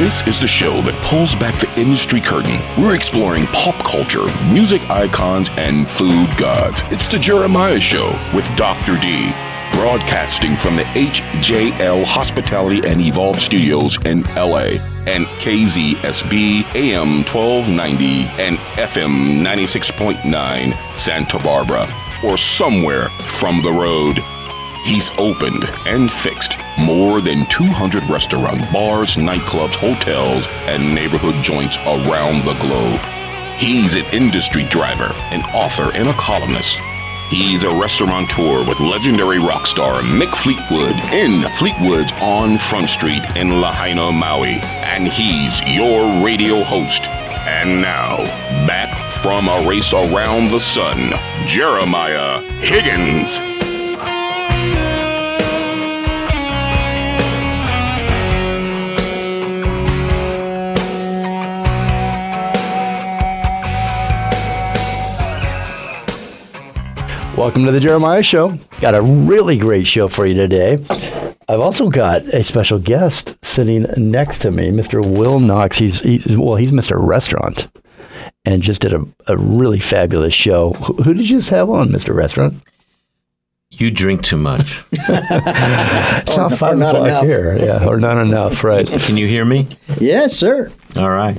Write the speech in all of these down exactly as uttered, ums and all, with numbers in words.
This is the show that pulls back the industry curtain. We're exploring pop culture, music icons, and food gods. It's the Jeremiah Show with Doctor D, broadcasting from the H J L Hospitality and Evolve Studios in L A and K Z S B A M twelve ninety and F M ninety-six point nine Santa Barbara, or somewhere from the road. He's opened and fixed more than two hundred restaurant bars, nightclubs, hotels, and neighborhood joints around the globe. He's an industry driver, an author, and a columnist. He's a restaurateur with legendary rock star Mick Fleetwood in Fleetwood's on Front Street in Lahaina, Maui. And he's your radio host. And now, back from a race around the sun, Jeremiah Higgins. Welcome to the Jeremiah Show. Got a really great show for you today. I've also got a special guest sitting next to me, Mister Will Knox. He's, he's well, he's Mister Restaurant, and just did a, a really fabulous show. Who, who did you just have on, Mister Restaurant? You drink too much. It's not five o'clock here, yeah, or not enough, right? Can you hear me? Yes, sir. All right.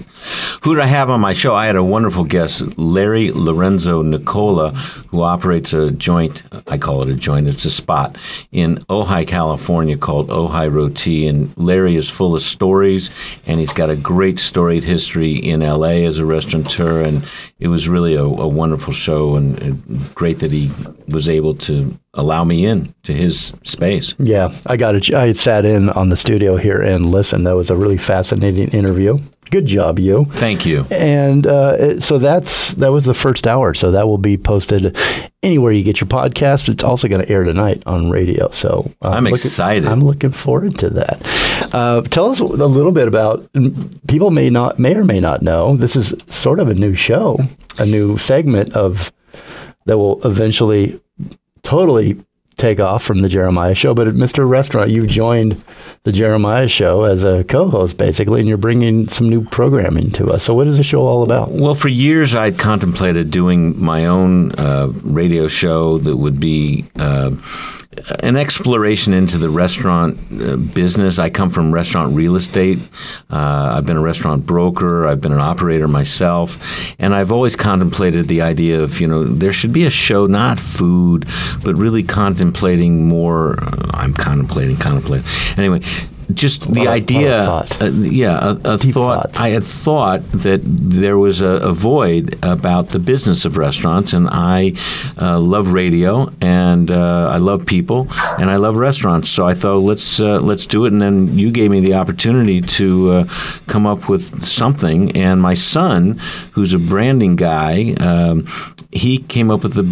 Who did I have on my show? I had a wonderful guest, Larry Lorenzo Nicola, who operates a joint. I call it a joint. It's a spot in Ojai, California, called Ojai Roti. And Larry is full of stories, and he's got a great storied history in L A as a restaurateur. And it was really a, a wonderful show, and, and great that he was able to allow me in to his space. Yeah, I got it. I sat in on the studio here and listened. That was a really fascinating interview. Good job, you. Thank you. And uh, it, so that's that was the first hour. So that will be posted anywhere you get your podcast. It's also going to air tonight on radio. So uh, I'm looking, excited. I'm looking forward to that. Uh, tell us a little bit about. People may not, may or may not know. This is sort of a new show, a new segment of that will eventually totally take off from the Jeremiah Show. But at Mister Restaurant, you joined the Jeremiah Show as a co-host, basically, and you're bringing some new programming to us. So what is the show all about? Well, for years, I'd contemplated doing my own uh, radio show that would be uh, an exploration into the restaurant uh, business. I come from restaurant real estate. Uh, I've been a restaurant broker. I've been an operator myself. And I've always contemplated the idea of, you know, there should be a show, not food, but really contemplating Contemplating more, I'm contemplating, contemplating. Anyway, just the a, idea, a uh, yeah, a, a thought. Thoughts. I had thought that there was a, a void about the business of restaurants, and I uh, love radio, and uh, I love people, and I love restaurants. So I thought, let's uh, let's do it. And then you gave me the opportunity to uh, come up with something. And my son, who's a branding guy. Um, He came up with the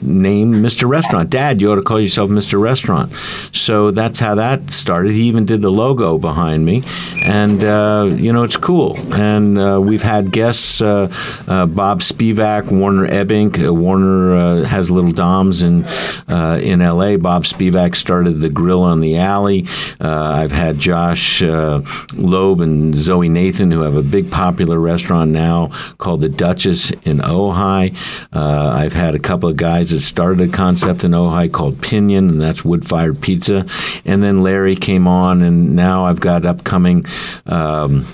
name Mister Restaurant. Dad, you ought to call yourself Mister Restaurant. So that's how that started. He even did the logo behind me. And, uh, you know, it's cool. And uh, we've had guests, uh, uh, Bob Spivak, Warner Ebbink. Uh, Warner uh, has Little Doms in, uh, in L A. Bob Spivak started the Grill on the Alley. Uh, I've had Josh uh, Loeb and Zoe Nathan, who have a big popular restaurant now called The Duchess in Ojai. Uh, Uh, I've had a couple of guys that started a concept in Ojai called Pinion, and that's wood-fired pizza. And then Larry came on, and now I've got upcoming um,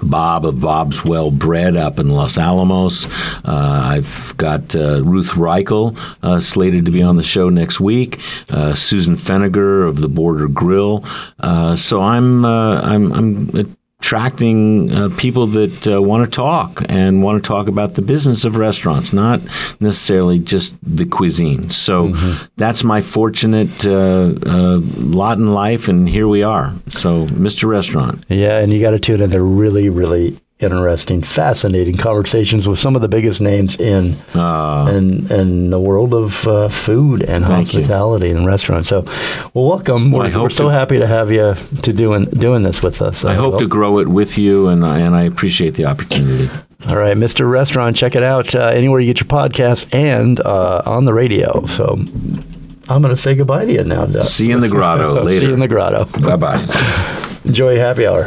Bob of Bob's Well Bread up in Los Alamos. Uh, I've got uh, Ruth Reichel uh, slated to be on the show next week. Uh, Susan Feniger of the Border Grill. Uh, so I'm uh, I'm I'm. It, attracting uh, people that uh, want to talk and want to talk about the business of restaurants, not necessarily just the cuisine. So mm-hmm. that's my fortunate uh, uh, lot in life, and here we are. So Mister Restaurant. Yeah, and you got to tune in. They're really, really interesting, fascinating conversations with some of the biggest names in uh, in, in the world of uh, food and hospitality you. and restaurants. So, well, welcome. Well, we're we're so to, happy to have you to doing doing this with us. I, I hope will. to grow it with you, and I, and I appreciate the opportunity. All right, Mister Restaurant, check it out uh, anywhere you get your podcast and uh, on the radio. So, I'm going to say goodbye to you now, Doug. See you in the grotto later. See you in the grotto. Bye bye. Enjoy happy hour.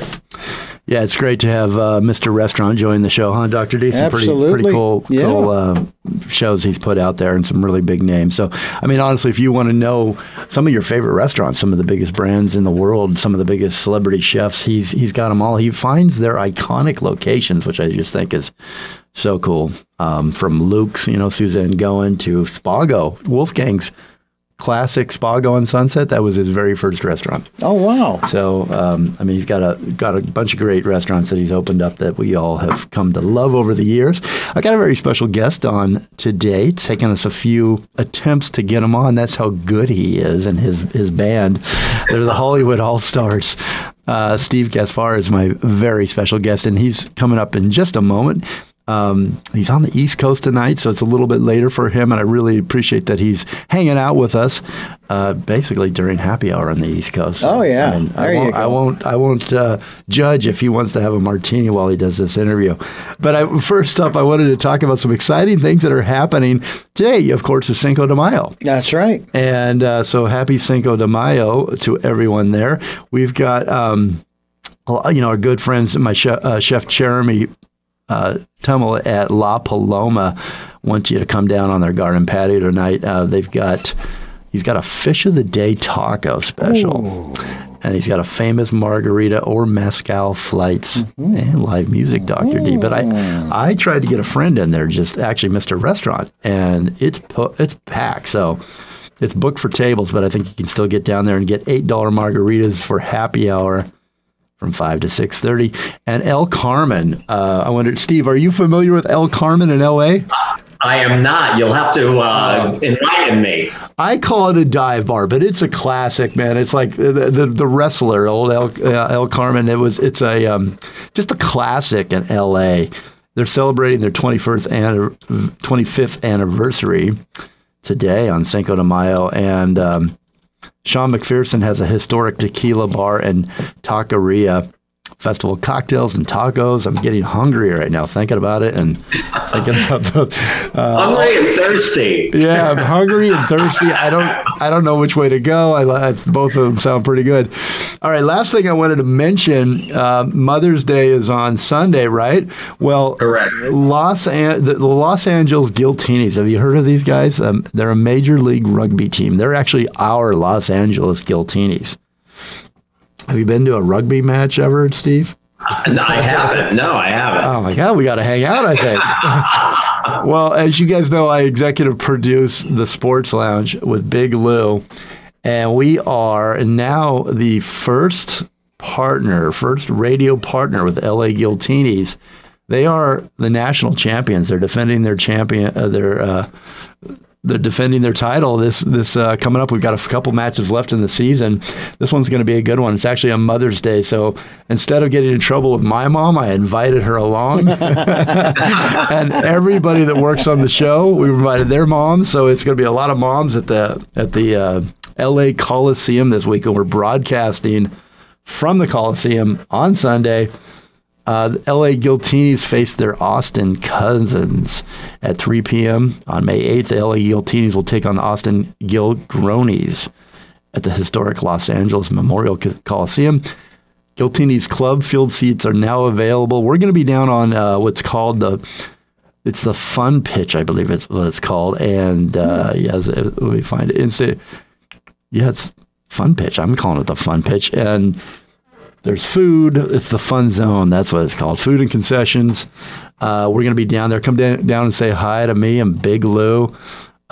Yeah, it's great to have uh, Mister Restaurant join the show, huh, Doctor D? Some pretty, pretty cool, yeah. cool uh, shows he's put out there and some really big names. So, I mean, honestly, if you want to know some of your favorite restaurants, some of the biggest brands in the world, some of the biggest celebrity chefs, he's he's got them all. He finds their iconic locations, which I just think is so cool. Um, from Luke's, you know, Suzanne Goen, to Spago, Wolfgang's classic Spago on Sunset. That was his very first restaurant. Oh, wow. So, um, I mean, he's got a got a bunch of great restaurants that he's opened up that we all have come to love over the years. I got a very special guest on today, taking us a few attempts to get him on. That's how good he is and his, his band. They're the Hollywood All-Stars. Uh, Steve Gaspár is my very special guest, and he's coming up in just a moment. Um, he's on the East Coast tonight, so it's a little bit later for him, and I really appreciate that he's hanging out with us uh, basically during happy hour on the East Coast. So, oh, yeah. I mean, there I won't, you go. I won't, I won't uh, judge if he wants to have a martini while he does this interview. But I, first up, I wanted to talk about some exciting things that are happening today, of course, is Cinco de Mayo. That's right. And uh, so happy Cinco de Mayo to everyone there. We've got, um, you know, our good friends, my chef, uh, Chef Jeremy Uh, Tumble at La Paloma wants you to come down on their garden patio tonight. Uh, they've got, he's got a fish of the day taco special. Ooh. And he's got a famous margarita or mezcal flights mm-hmm. and live music, Doctor Mm-hmm. D. But I, I tried to get a friend in there, just actually Mister Restaurant, and it's po- it's packed. So it's booked for tables, but I think you can still get down there and get eight dollar margaritas for happy hour from five to six thirty. And El Carmen, uh, I wondered, Steve, are you familiar with El Carmen in L A? I am not. You'll have to uh, enlighten me. I call it a dive bar, but it's a classic, man. It's like the the, the wrestler, old El, uh, El Carmen. It was. It's a um, just a classic in L A. They're celebrating their twenty-first and twenty-fifth anniversary today on Cinco de Mayo, and um, Sean McPherson has a historic tequila bar and taqueria, festival cocktails and tacos. I'm getting hungry right now thinking about it and thinking about the uh, hungry and thirsty. Yeah, I'm hungry and thirsty. I don't, I don't know which way to go. I, I both of them sound pretty good. All right, last thing I wanted to mention: uh, Mother's Day is on Sunday, right? Well, correct. Los An- the Los Angeles Giltinis. Have you heard of these guys? Um, they're a major league rugby team. They're actually our Los Angeles Giltinis. Have you been to a rugby match ever, Steve? Uh, no, I haven't. No, I haven't. Oh, my God. We got to hang out, I think. Well, as you guys know, I executive produce the Sports Lounge with Big Lou, and we are now the first partner, first radio partner with L A Giltinis. They are the national champions. They're defending their champion, uh, their uh, They're defending their title this this uh, coming up. We've got a couple matches left in the season. This one's going to be a good one. It's actually on Mother's Day, so instead of getting in trouble with my mom, I invited her along, and everybody that works on the show, we invited their moms. So it's going to be a lot of moms at the at the uh, L A Coliseum this week, and we're broadcasting from the Coliseum on Sunday. Uh, the L A Giltinis face their Austin cousins at three p.m. on May eighth. The L A Giltinis will take on Austin Gilgronies at the historic Los Angeles Memorial Coliseum. Giltinis Club field seats are now available. We're going to be down on uh, what's called the, it's the fun pitch, I believe it's what it's called. And uh, yes, it, let me find it. Insta- yeah, it's fun pitch. I'm calling it the fun pitch. And there's food. It's the fun zone. That's what it's called. Food and concessions. Uh, we're going to be down there. Come down, down and say hi to me and Big Lou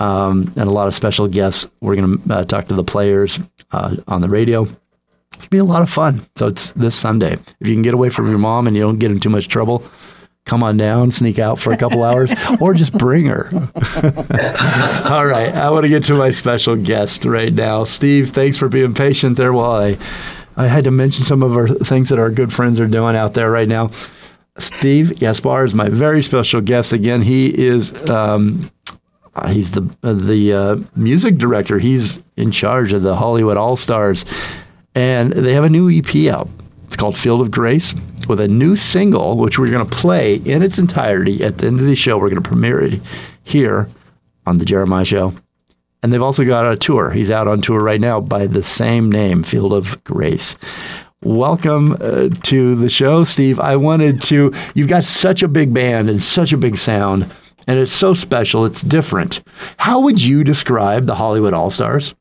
um, and a lot of special guests. We're going to uh, talk to the players uh, on the radio. It's going to be a lot of fun. So it's this Sunday. If you can get away from your mom and you don't get in too much trouble, come on down, sneak out for a couple hours, or just bring her. All right. I want to get to my special guest right now. Steve, thanks for being patient there while I... I had to mention some of our things that our good friends are doing out there right now. Steve Gaspár is my very special guest. Again, he is um, he's the the uh, music director. He's in charge of the Hollywood All-Stars, and they have a new E P out. It's called Field of Grace, with a new single, which we're going to play in its entirety at the end of the show. We're going to premiere it here on The Jeremiah Show. And they've also got a tour. He's out on tour right now by the same name, Field of Grace. welcome uh, to the show, Steve. I wanted to, you've got such a big band and such a big sound, and it's so special, it's different. How would you describe the Hollywood All-Stars?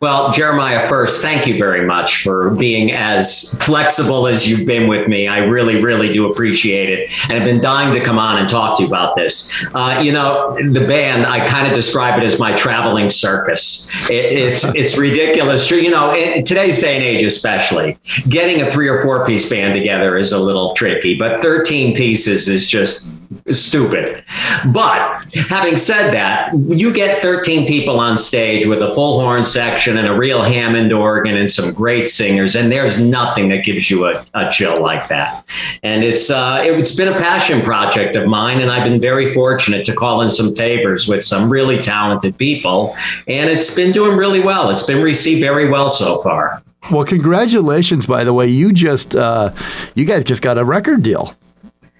Well, Jeremiah, first, thank you very much for being as flexible as you've been with me. I really, really do appreciate it. And I've been dying to come on and talk to you about this. Uh, you know, the band, I kind of describe it as my traveling circus. It, it's it's ridiculous. You know, in today's day and age, especially, getting a three or four piece band together is a little tricky. But thirteen pieces is just stupid. But having said that, you get thirteen people on stage with a full horn section and a real Hammond organ and some great singers, and there's nothing that gives you a, a chill like that. And it's uh, it, it's been a passion project of mine, and I've been very fortunate to call in some favors with some really talented people, and it's been doing really well. It's been received very well so far. Well, congratulations, by the way. You just uh, you guys just got a record deal.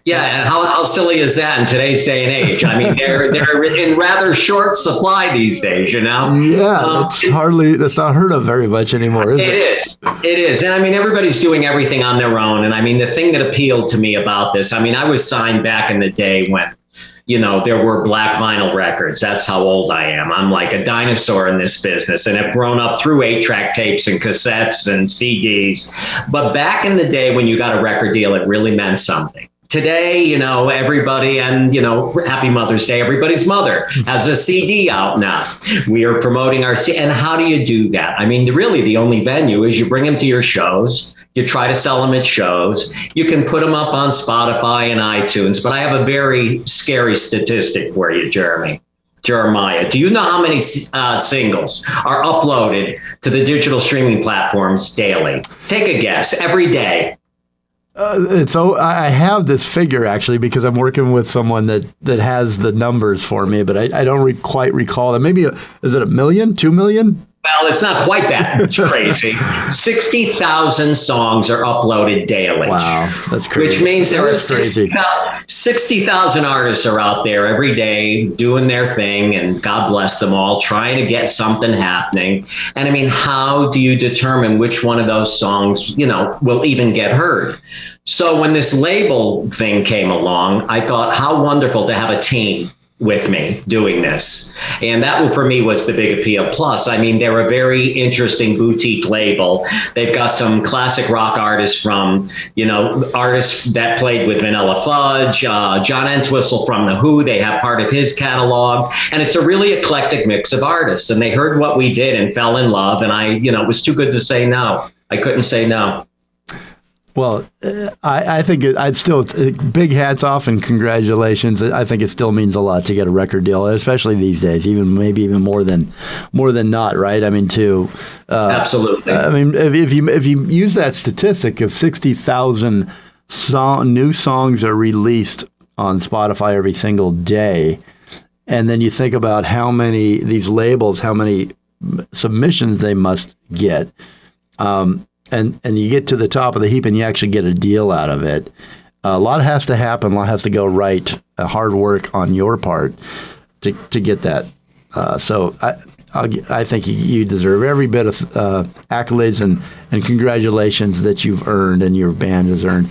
Yeah, and how, how silly is that in today's day and age? I mean, they're they're in rather short supply these days, you know. Yeah, um, that's hardly that's not heard of very much anymore, is it? It is, it is, and I mean, everybody's doing everything on their own. And I mean, the thing that appealed to me about this, I mean, I was signed back in the day when, you know, there were black vinyl records. That's how old I am. I'm like a dinosaur in this business and have grown up through eight-track tapes and cassettes and C Ds. But back in the day when you got a record deal, it really meant something. Today, you know, everybody, and, you know, happy Mother's Day, everybody's mother has a C D out now. We are promoting our C D. And how do you do that? I mean, really, the only venue is you bring them to your shows. You try to sell them at shows. You can put them up on Spotify and iTunes. But I have a very scary statistic for you, Jeremy. Jeremiah, do you know how many uh, singles are uploaded to the digital streaming platforms daily? Take a guess. Every day. Uh, and so I have this figure, actually, because I'm working with someone that, that has the numbers for me, but I, I don't re- quite recall it. Maybe, a, is it a million, two million? Well, it's not quite that. It's crazy. sixty thousand songs are uploaded daily. Wow, that's crazy. Which means there are sixty thousand artists are out there every day doing their thing, and God bless them all, trying to get something happening. And I mean, how do you determine which one of those songs, you know, will even get heard? So when this label thing came along, I thought, how wonderful to have a team with me doing this. And that for me was the big appeal. Plus, I mean, they're a very interesting boutique label. They've got some classic rock artists from, you know, artists that played with Vanilla Fudge, uh, John Entwistle from The Who. They have part of his catalog. And it's a really eclectic mix of artists. And they heard what we did and fell in love. And I, you know, it was too good to say no. I couldn't say no. Well, I, I think it, I'd still, big hats off and congratulations. I think it still means a lot to get a record deal, especially these days, even maybe even more than more than not, right? I mean, to uh, absolutely. I mean, if, if you if you use that statistic of sixty thousand song, new songs are released on Spotify every single day, and then you think about how many these labels, how many submissions they must get. Um, And and you get to the top of the heap and you actually get a deal out of it. A lot has to happen. A lot has to go right. Uh, hard work on your part to to get that. Uh, so I I'll, I think you, you deserve every bit of uh, accolades and, and congratulations that you've earned and your band has earned.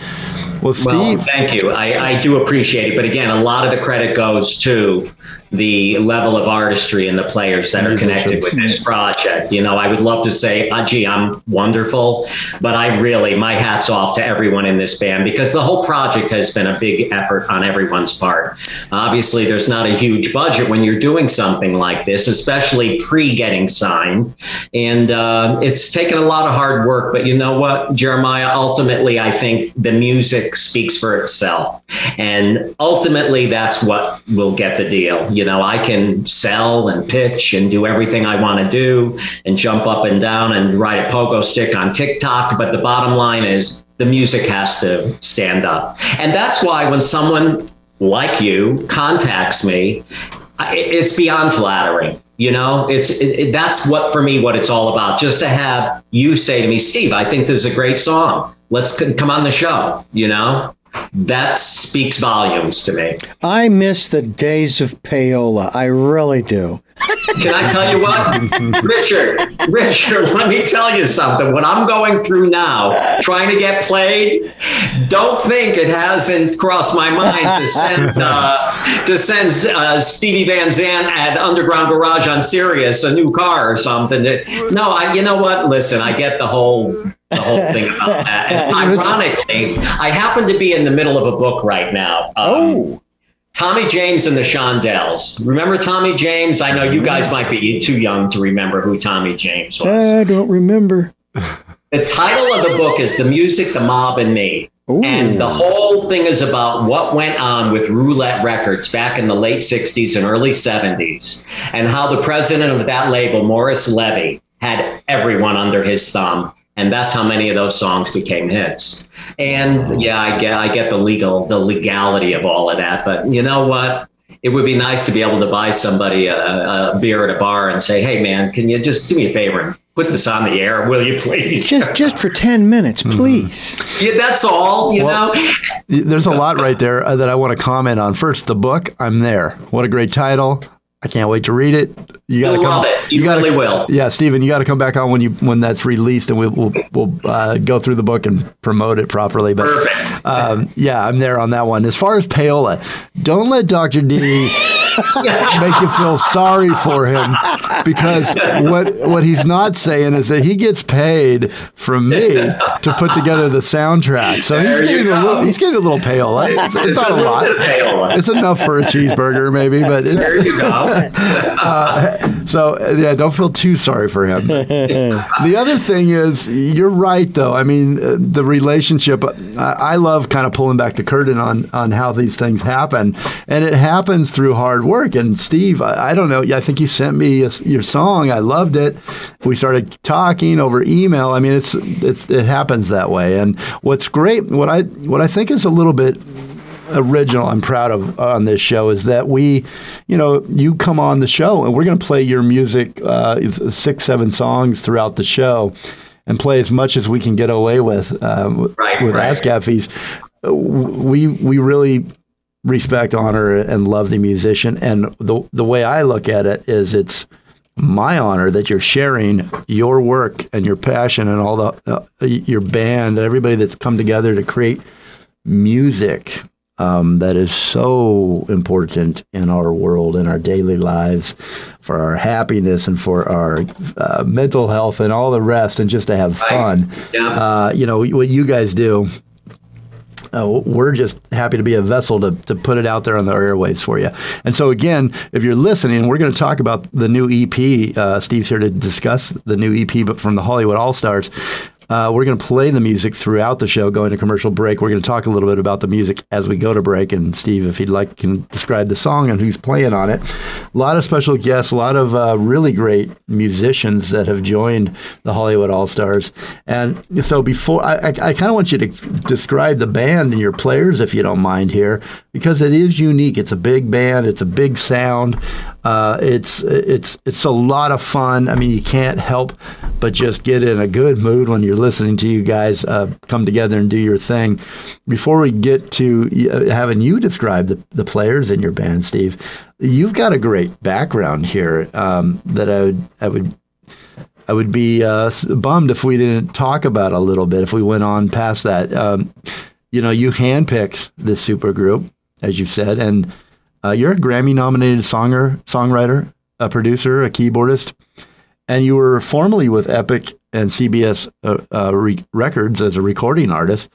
Well, Steve. Well, thank you. I, I do appreciate it. But again, a lot of the credit goes to the level of artistry and the players that are connected with this project. You know, I would love to say, oh, gee, I'm wonderful, but I really, my hat's off to everyone in this band because the whole project has been a big effort on everyone's part. Obviously, there's not a huge budget when you're doing something like this, especially pre-getting signed. And uh, it's taken a lot of hard work, but you know what, Jeremiah, ultimately, I think the music speaks for itself. And ultimately, that's what will get the deal. You You know, I can sell and pitch and do everything I want to do and jump up and down and ride a pogo stick on TikTok. But the bottom line is the music has to stand up. And that's why when someone like you contacts me, it's beyond flattering. You know, it's it, it, that's what for me, what it's all about. Just to have you say to me, Steve, I think this is a great song. Let's c- come on the show, you know. that speaks volumes to me. I miss the days of payola. I really do. Can I tell you what? Richard, Richard, let me tell you something. What I'm going through now, trying to get played, don't think it hasn't crossed my mind to send uh, to send uh, Stevie Van Zandt at Underground Garage on Sirius a new car or something. No, I, you know what? Listen, I get the whole... the whole thing about that. And ironically, I happen to be in the middle of a book right now. Um, oh. Tommy James and the Shondells. Remember Tommy James? I know you guys might be too young to remember who Tommy James was. I don't remember. The title of the book is The Music, the Mob, and Me. Ooh. And the whole thing is about what went on with Roulette Records back in the late sixties and early seventies, and how the president of that label, Morris Levy, had everyone under his thumb. And that's how many of those songs became hits. And yeah, I get I get the legal, the legality of all of that. But you know what? It would be nice to be able to buy somebody a, a beer at a bar and say, hey, man, can you just do me a favor and put this on the air, will you please? Just just for ten minutes, please. Mm-hmm. Yeah, that's all, you well, know. There's a lot right there that I want to comment on. First, the book, I'm There. What a great title. I can't wait to read it. You gotta You'll come, love it. You, you gotta, really will. Yeah, Stephen, you got to come back on when you when that's released, and we, we'll we'll uh, go through the book and promote it properly. But perfect. Um, yeah, I'm there on that one. As far as payola, don't let Doctor D make you feel sorry for him, because what what he's not saying is that he gets paid from me to put together the soundtrack. So he's getting a little, he's getting a little payola. It's, it's, it's not a, a lot. Payola. It's enough for a cheeseburger, maybe. But it's, there you go. uh, so yeah, don't feel too sorry for him. The other thing is, you're right though. I mean, uh, the relationship. Uh, I love kind of pulling back the curtain on on how these things happen, and it happens through hard work. And Steve, I, I don't know, I think you sent me a, your song. I loved it. We started talking over email. I mean, it's it's it happens that way. And what's great, what I what I think is a little bit original, I'm proud of on this show, is that we, you know, you come on the show and we're going to play your music, uh, six, seven songs throughout the show, and play as much as we can get away with um, right, with right. ASCAP fees. We we really respect, honor, and love the musician. And the the way I look at it is, it's my honor that you're sharing your work and your passion and all the uh, your band, everybody that's come together to create music um, that is so important in our world, in our daily lives, for our happiness and for our uh, mental health and all the rest, and just to have fun. Right. Yeah. Uh, you know, what you guys do, Uh, we're just happy to be a vessel to, to put it out there on the airwaves for you. And so, again, if you're listening, we're going to talk about the new E P. Uh, Steve's here to discuss the new E P but from the Hollywood All-Stars. Uh, we're going to play the music throughout the show, going to commercial break. We're going to talk a little bit about the music as we go to break. And Steve, if he'd like, can describe the song and who's playing on it. A lot of special guests, a lot of uh, really great musicians that have joined the Hollywood All-Stars. And so before, I, I, I kind of want you to describe the band and your players, if you don't mind here, because it is unique. It's a big band. It's a big sound. Uh, it's it's it's a lot of fun. I mean, you can't help but just get in a good mood when you're listening to you guys uh, come together and do your thing. Before we get to uh, having you describe the, the players in your band, Steve, you've got a great background here um, that I would I would I would be uh, bummed if we didn't talk about a little bit. If we went on past that, um, you know, you handpicked this supergroup, as you said, and Uh, you're a Grammy-nominated songer, songwriter, a producer, a keyboardist, and you were formerly with Epic and C B S uh, uh, re- Records as a recording artist.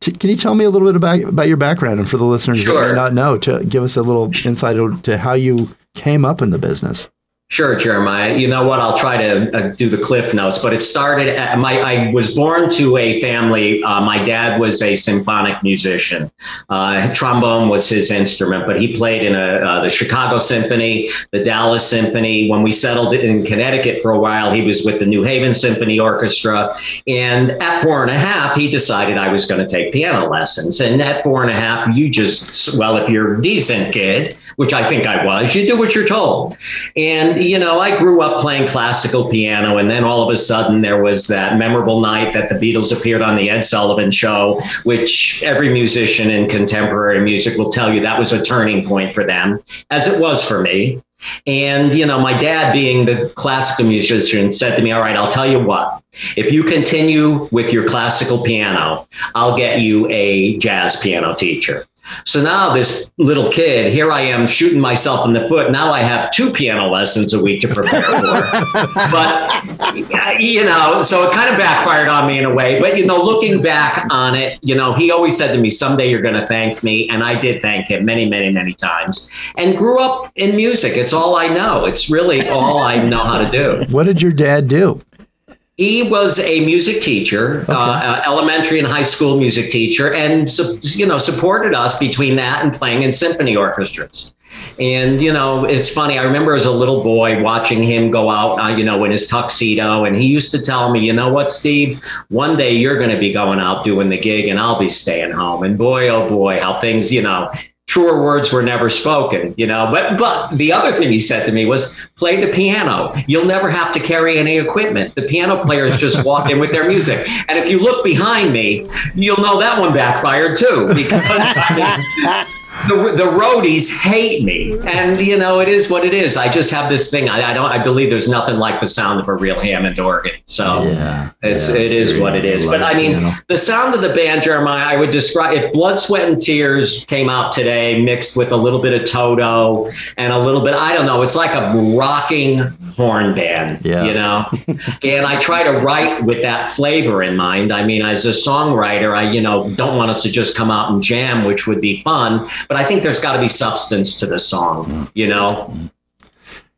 T- can you tell me a little bit about, about your background, and for the listeners sure. that may not know, to give us a little insight to how you came up in the business? Sure, Jeremiah. You know what? I'll try to uh, do the cliff notes, but it started at my, I was born to a family. Uh, my dad was a symphonic musician. Uh, trombone was his instrument, but he played in a, uh, the Chicago Symphony, the Dallas Symphony. When we settled in Connecticut for a while, he was with the New Haven Symphony Orchestra. And at four and a half, he decided I was going to take piano lessons. And at four and a half, you just, well, if you're a decent kid, which I think I was. You do what you're told. And, you know, I grew up playing classical piano. And then all of a sudden there was that memorable night that the Beatles appeared on the Ed Sullivan Show, which every musician in contemporary music will tell you that was a turning point for them, as it was for me. And, you know, my dad, being the classical musician, said to me, all right, I'll tell you what, if you continue with your classical piano, I'll get you a jazz piano teacher. So now this little kid, here I am shooting myself in the foot. Now I have two piano lessons a week to prepare for. But, you know, so it kind of backfired on me in a way. But, you know, looking back on it, you know, he always said to me, someday you're going to thank me. And I did thank him many, many, many times, and grew up in music. It's all I know. It's really all I know how to do. What did your dad do? He was a music teacher, okay. uh, elementary and high school music teacher, and, you know, supported us between that and playing in symphony orchestras. And, you know, it's funny. I remember as a little boy watching him go out, uh, you know, in his tuxedo. And he used to tell me, you know what, Steve, one day you're going to be going out doing the gig and I'll be staying home. And boy, oh, boy, how things, you know. Truer words were never spoken, you know, but but the other thing he said to me was, play the piano. You'll never have to carry any equipment. The piano players just walk in with their music. And if you look behind me, you'll know that one backfired, too, because I mean, The, the roadies hate me. And, you know, it is what it is. I just have this thing. I, I don't I believe there's nothing like the sound of a real Hammond organ. So yeah, it's yeah, it is what it is. But I mean, piano. The sound of the band, Jeremiah, I would describe if Blood, Sweat and Tears came out today mixed with a little bit of Toto and a little bit. I don't know. It's like a rocking horn band, yeah. you know, and I try to write with that flavor in mind. I mean, as a songwriter, I, you know, don't want us to just come out and jam, which would be fun. But I think there's got to be substance to the song, you know?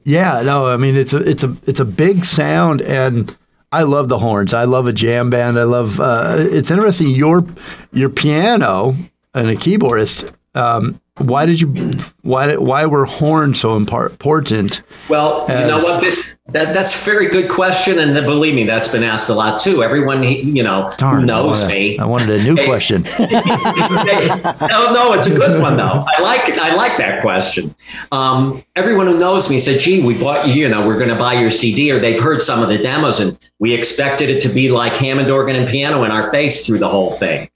Yeah, no, I mean, it's a, it's a, it's a big sound, and I love the horns. I love a jam band. I love, uh, it's interesting, your, your piano and a keyboardist, um, why did you, why, why were horns so important? Well, as... you know what, this, that, that's a very good question. And believe me, that's been asked a lot too. Everyone, you know, Darn, who knows I wanted, me. I wanted a new hey, question. hey, no, no, it's a good one though. I like it. I like that question. Um, everyone who knows me said, gee, we bought you, you know, we're going to buy your C D, or they've heard some of the demos, and we expected it to be like Hammond organ and piano in our face through the whole thing.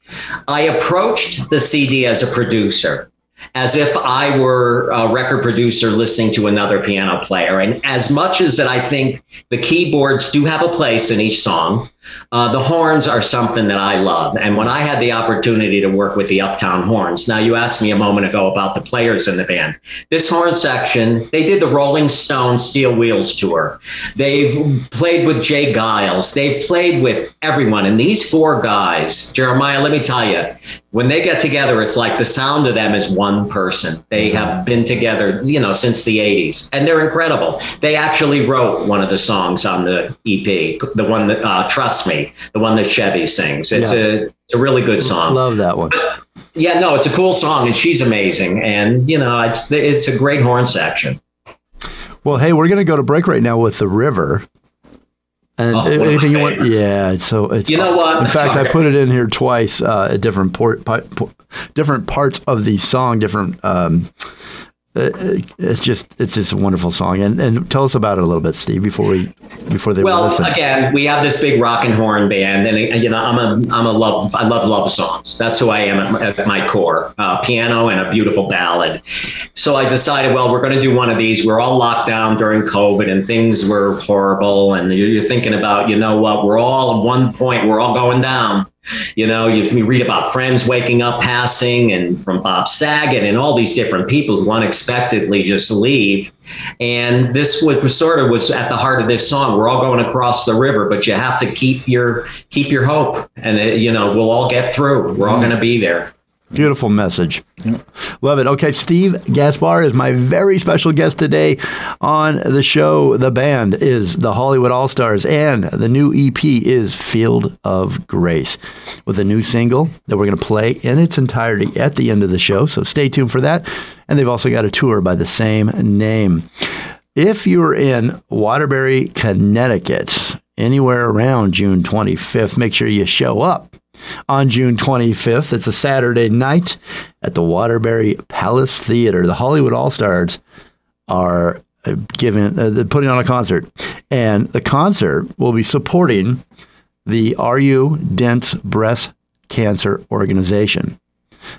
I approached the C D as a producer, as if I were a record producer listening to another piano player. And as much as that, I think the keyboards do have a place in each song. Uh, the horns are something that I love. And when I had the opportunity to work with the Uptown Horns, now you asked me a moment ago about the players in the band. This horn section, they did the Rolling Stones Steel Wheels Tour. They've played with J. Geils. They've played with everyone. And these four guys, Jeremiah, let me tell you, when they get together, it's like the sound of them is one person. They have been together, you know, since the eighties, and they're incredible. They actually wrote one of the songs on the E P, the one that uh, Trust Me, the one that Chevy sings. It's yeah. a, a really good song. Love that one. But, yeah, no, it's a cool song, and she's amazing. And, you know, it's it's a great horn section. Well, hey, we're going to go to break right now with The River. And oh, anything you want, yeah. So it's, you know what? In fact, okay. I put it in here twice uh, at different port, po- po- different parts of the song. Different. Um, it's just, it's just a wonderful song. And and tell us about it a little bit, Steve, before we, before they well, listen. Well, again, we have this big rock and horn band, and you know, I'm a, I'm a love, I love love songs. That's who I am at, at my core. Uh, piano and a beautiful ballad. So I decided, well, we're going to do one of these. We're all locked down during COVID and things were horrible. And you're thinking about, you know what, we're all at one point, we're all going down. You know, you, you read about friends waking up, passing, and from Bob Saget and all these different people who unexpectedly just leave. And this was sort of was at the heart of this song. We're all going across the river, but you have to keep your keep your hope. And, it, you know, we'll all get through. We're all going to be there. Beautiful message. Love it. Okay, Steve Gaspár is my very special guest today on the show. The band is the Hollywood All-Stars, and the new E P is Field of Grace, with a new single that we're going to play in its entirety at the end of the show. So stay tuned for that. And they've also got a tour by the same name. If you're in Waterbury, Connecticut, anywhere around June twenty-fifth, make sure you show up on June twenty-fifth. It's a Saturday night at the Waterbury Palace Theater. The Hollywood All-Stars are given, uh, they're putting on a concert, and the concert will be supporting the R U Dent's Breast Cancer Organization.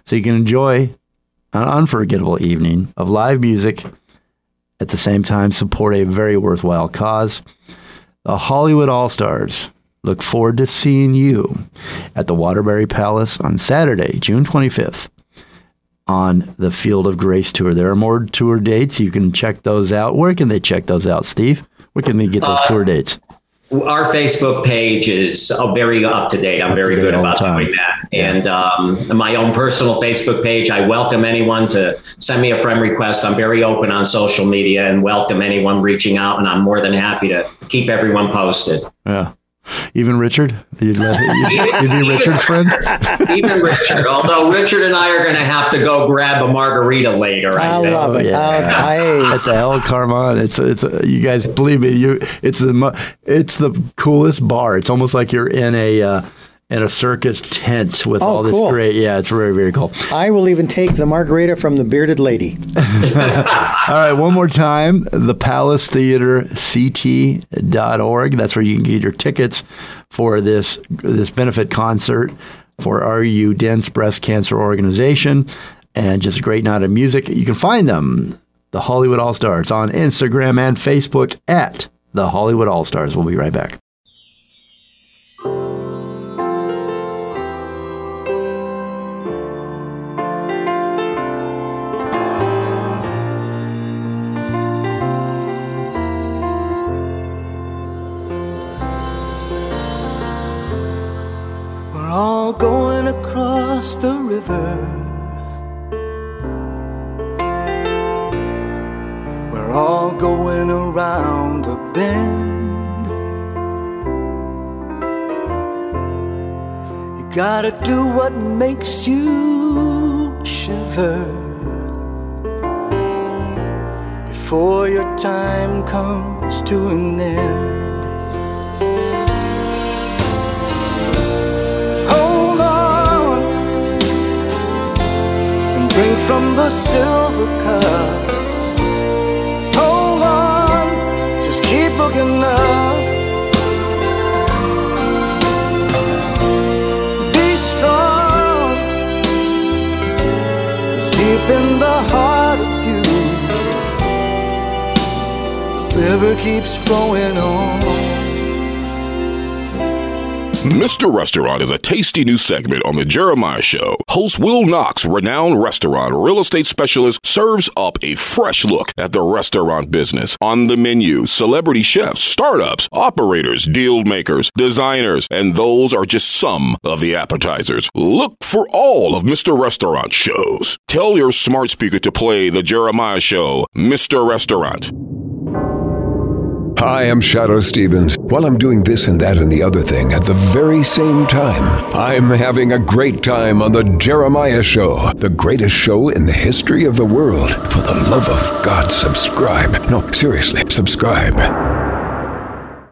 So you can enjoy an unforgettable evening of live music, at the same time support a very worthwhile cause. The Hollywood All-Stars look forward to seeing you at the Waterbury Palace on Saturday, June twenty-fifth, on the Field of Grace Tour. There are more tour dates. You can check those out. Where can they check those out, Steve? Where can they get those uh, tour dates? Our Facebook page is very up to date. I'm up very good about doing that. And um, my own personal Facebook page, I welcome anyone to send me a friend request. I'm very open on social media and welcome anyone reaching out. And I'm more than happy to keep everyone posted. Yeah. Even Richard? You'd, love it. You'd, you'd be Richard's friend? Even Richard, although Richard and I are going to have to go grab a margarita later. I, I love it. Yeah. Okay. At the El Carmen. It's, it's, you guys, believe me, you, it's the it's the coolest bar. It's almost like you're in a uh, in a circus tent with oh, all this cool. great. Yeah, it's very, very cool. I will even take the margarita from the bearded lady. All right, one more time, the Palace Theater, C T dot org. That's where you can get your tickets for this, this benefit concert for R U Dent's Breast Cancer Organization, and just a great night of music. You can find them, the Hollywood All-Stars, on Instagram and Facebook at the Hollywood All-Stars. We'll be right back. Going across the river, we're all going around a bend. You gotta do what makes you shiver before your time comes to an end. Drink from the silver cup. Hold on, just keep looking up. Be strong, 'cause deep in the heart of you, the river keeps flowing on. Mister Restaurant is a tasty new segment on The Jeremiah Show. Host Will Knox, renowned restaurant real estate specialist, serves up a fresh look at the restaurant business. On the menu, celebrity chefs, startups, operators, deal makers, designers, and those are just some of the appetizers. Look for all of Mister Restaurant's shows. Tell your smart speaker to play The Jeremiah Show, Mister Restaurant. Hi, I'm Shadow Stevens. While I'm doing this and that and the other thing at the very same time, I'm having a great time on The Jeremiah Show, the greatest show in the history of the world. For the love of God, subscribe. No, seriously, subscribe.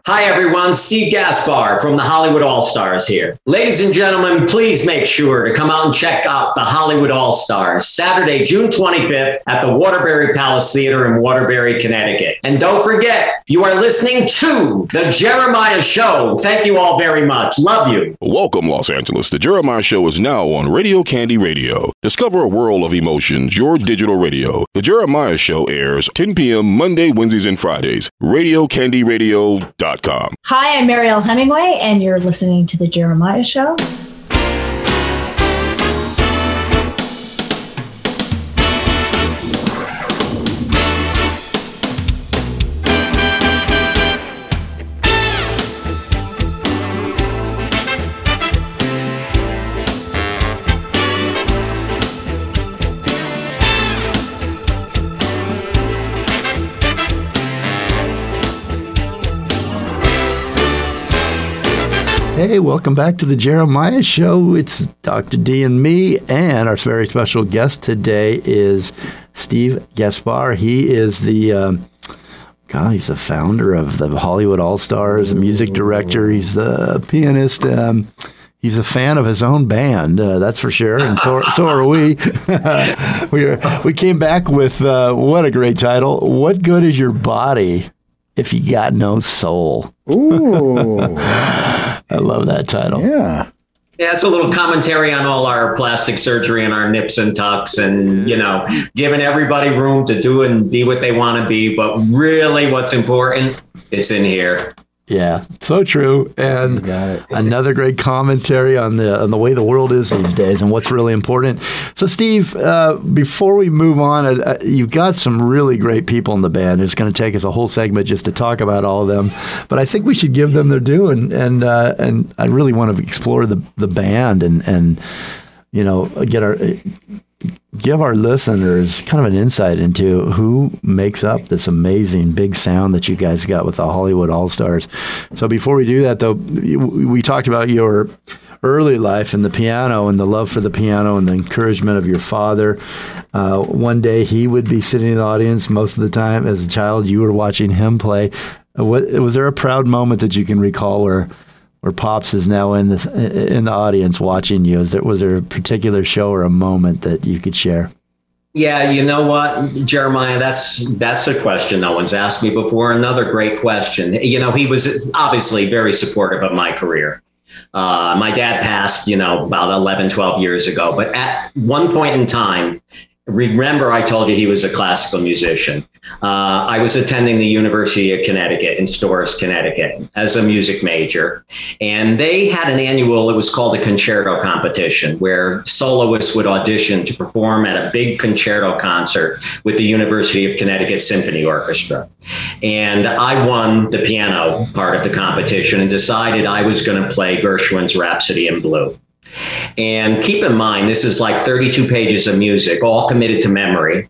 Hi, everyone. Steve Gaspár from the Hollywood All-Stars here. Ladies and gentlemen, please make sure to come out and check out the Hollywood All-Stars Saturday, June twenty-fifth at the Waterbury Palace Theater in Waterbury, Connecticut. And don't forget, you are listening to The Jeremiah Show. Thank you all very much. Love you. Welcome, Los Angeles. The Jeremiah Show is now on Radio Candy Radio. Discover a world of emotions, your digital radio. The Jeremiah Show airs ten p.m. Monday, Wednesdays, and Fridays. radio candy radio dot com. Hi, I'm Marielle Hemingway, and you're listening to The Jeremiah Show. Hey, welcome back to The Jeremiah Show. It's Doctor D and me, and our very special guest today is Steve Gaspár. He is the, um, God, he's the founder of the Hollywood All-Stars, the music director. He's the pianist. Um, He's a fan of his own band, uh, that's for sure, and so so are we. we are, we came back with uh, what a great title! What good is your body if you got no soul? Ooh, I love that title. Yeah, yeah, it's a little commentary on all our plastic surgery and our nips and tucks, and you know, giving everybody room to do and be what they want to be, but really, what's important is in here. Yeah, so true, and another great commentary on the on the way the world is these days and what's really important. So, Steve, uh, before we move on, uh, you've got some really great people in the band. It's going to take us a whole segment just to talk about all of them, but I think we should give them their due, and and uh, and I really want to explore the the band and and you know get our give our listeners kind of an insight into who makes up this amazing big sound that you guys got with the Hollywood All-Stars. So before we do that, though, we talked about your early life and the piano and the love for the piano and the encouragement of your father. Uh, one day he would be sitting in the audience most of the time. As a child, you were watching him play. What, was there a proud moment that you can recall where where Pops is now in this in the audience watching you? Is there, was there a particular show or a moment that you could share? Yeah, you know what, Jeremiah, that's that's a question no one's asked me before. Another great question. You know, he was obviously very supportive of my career. Uh, my dad passed, you know, about eleven, twelve years ago. But at one point in time, remember, I told you he was a classical musician. Uh, I was attending the University of Connecticut in Storrs, Connecticut as a music major. And they had an annual, it was called a concerto competition, where soloists would audition to perform at a big concerto concert with the University of Connecticut Symphony Orchestra. And I won the piano part of the competition and decided I was going to play Gershwin's Rhapsody in Blue. And keep in mind, this is like thirty-two pages of music, all committed to memory.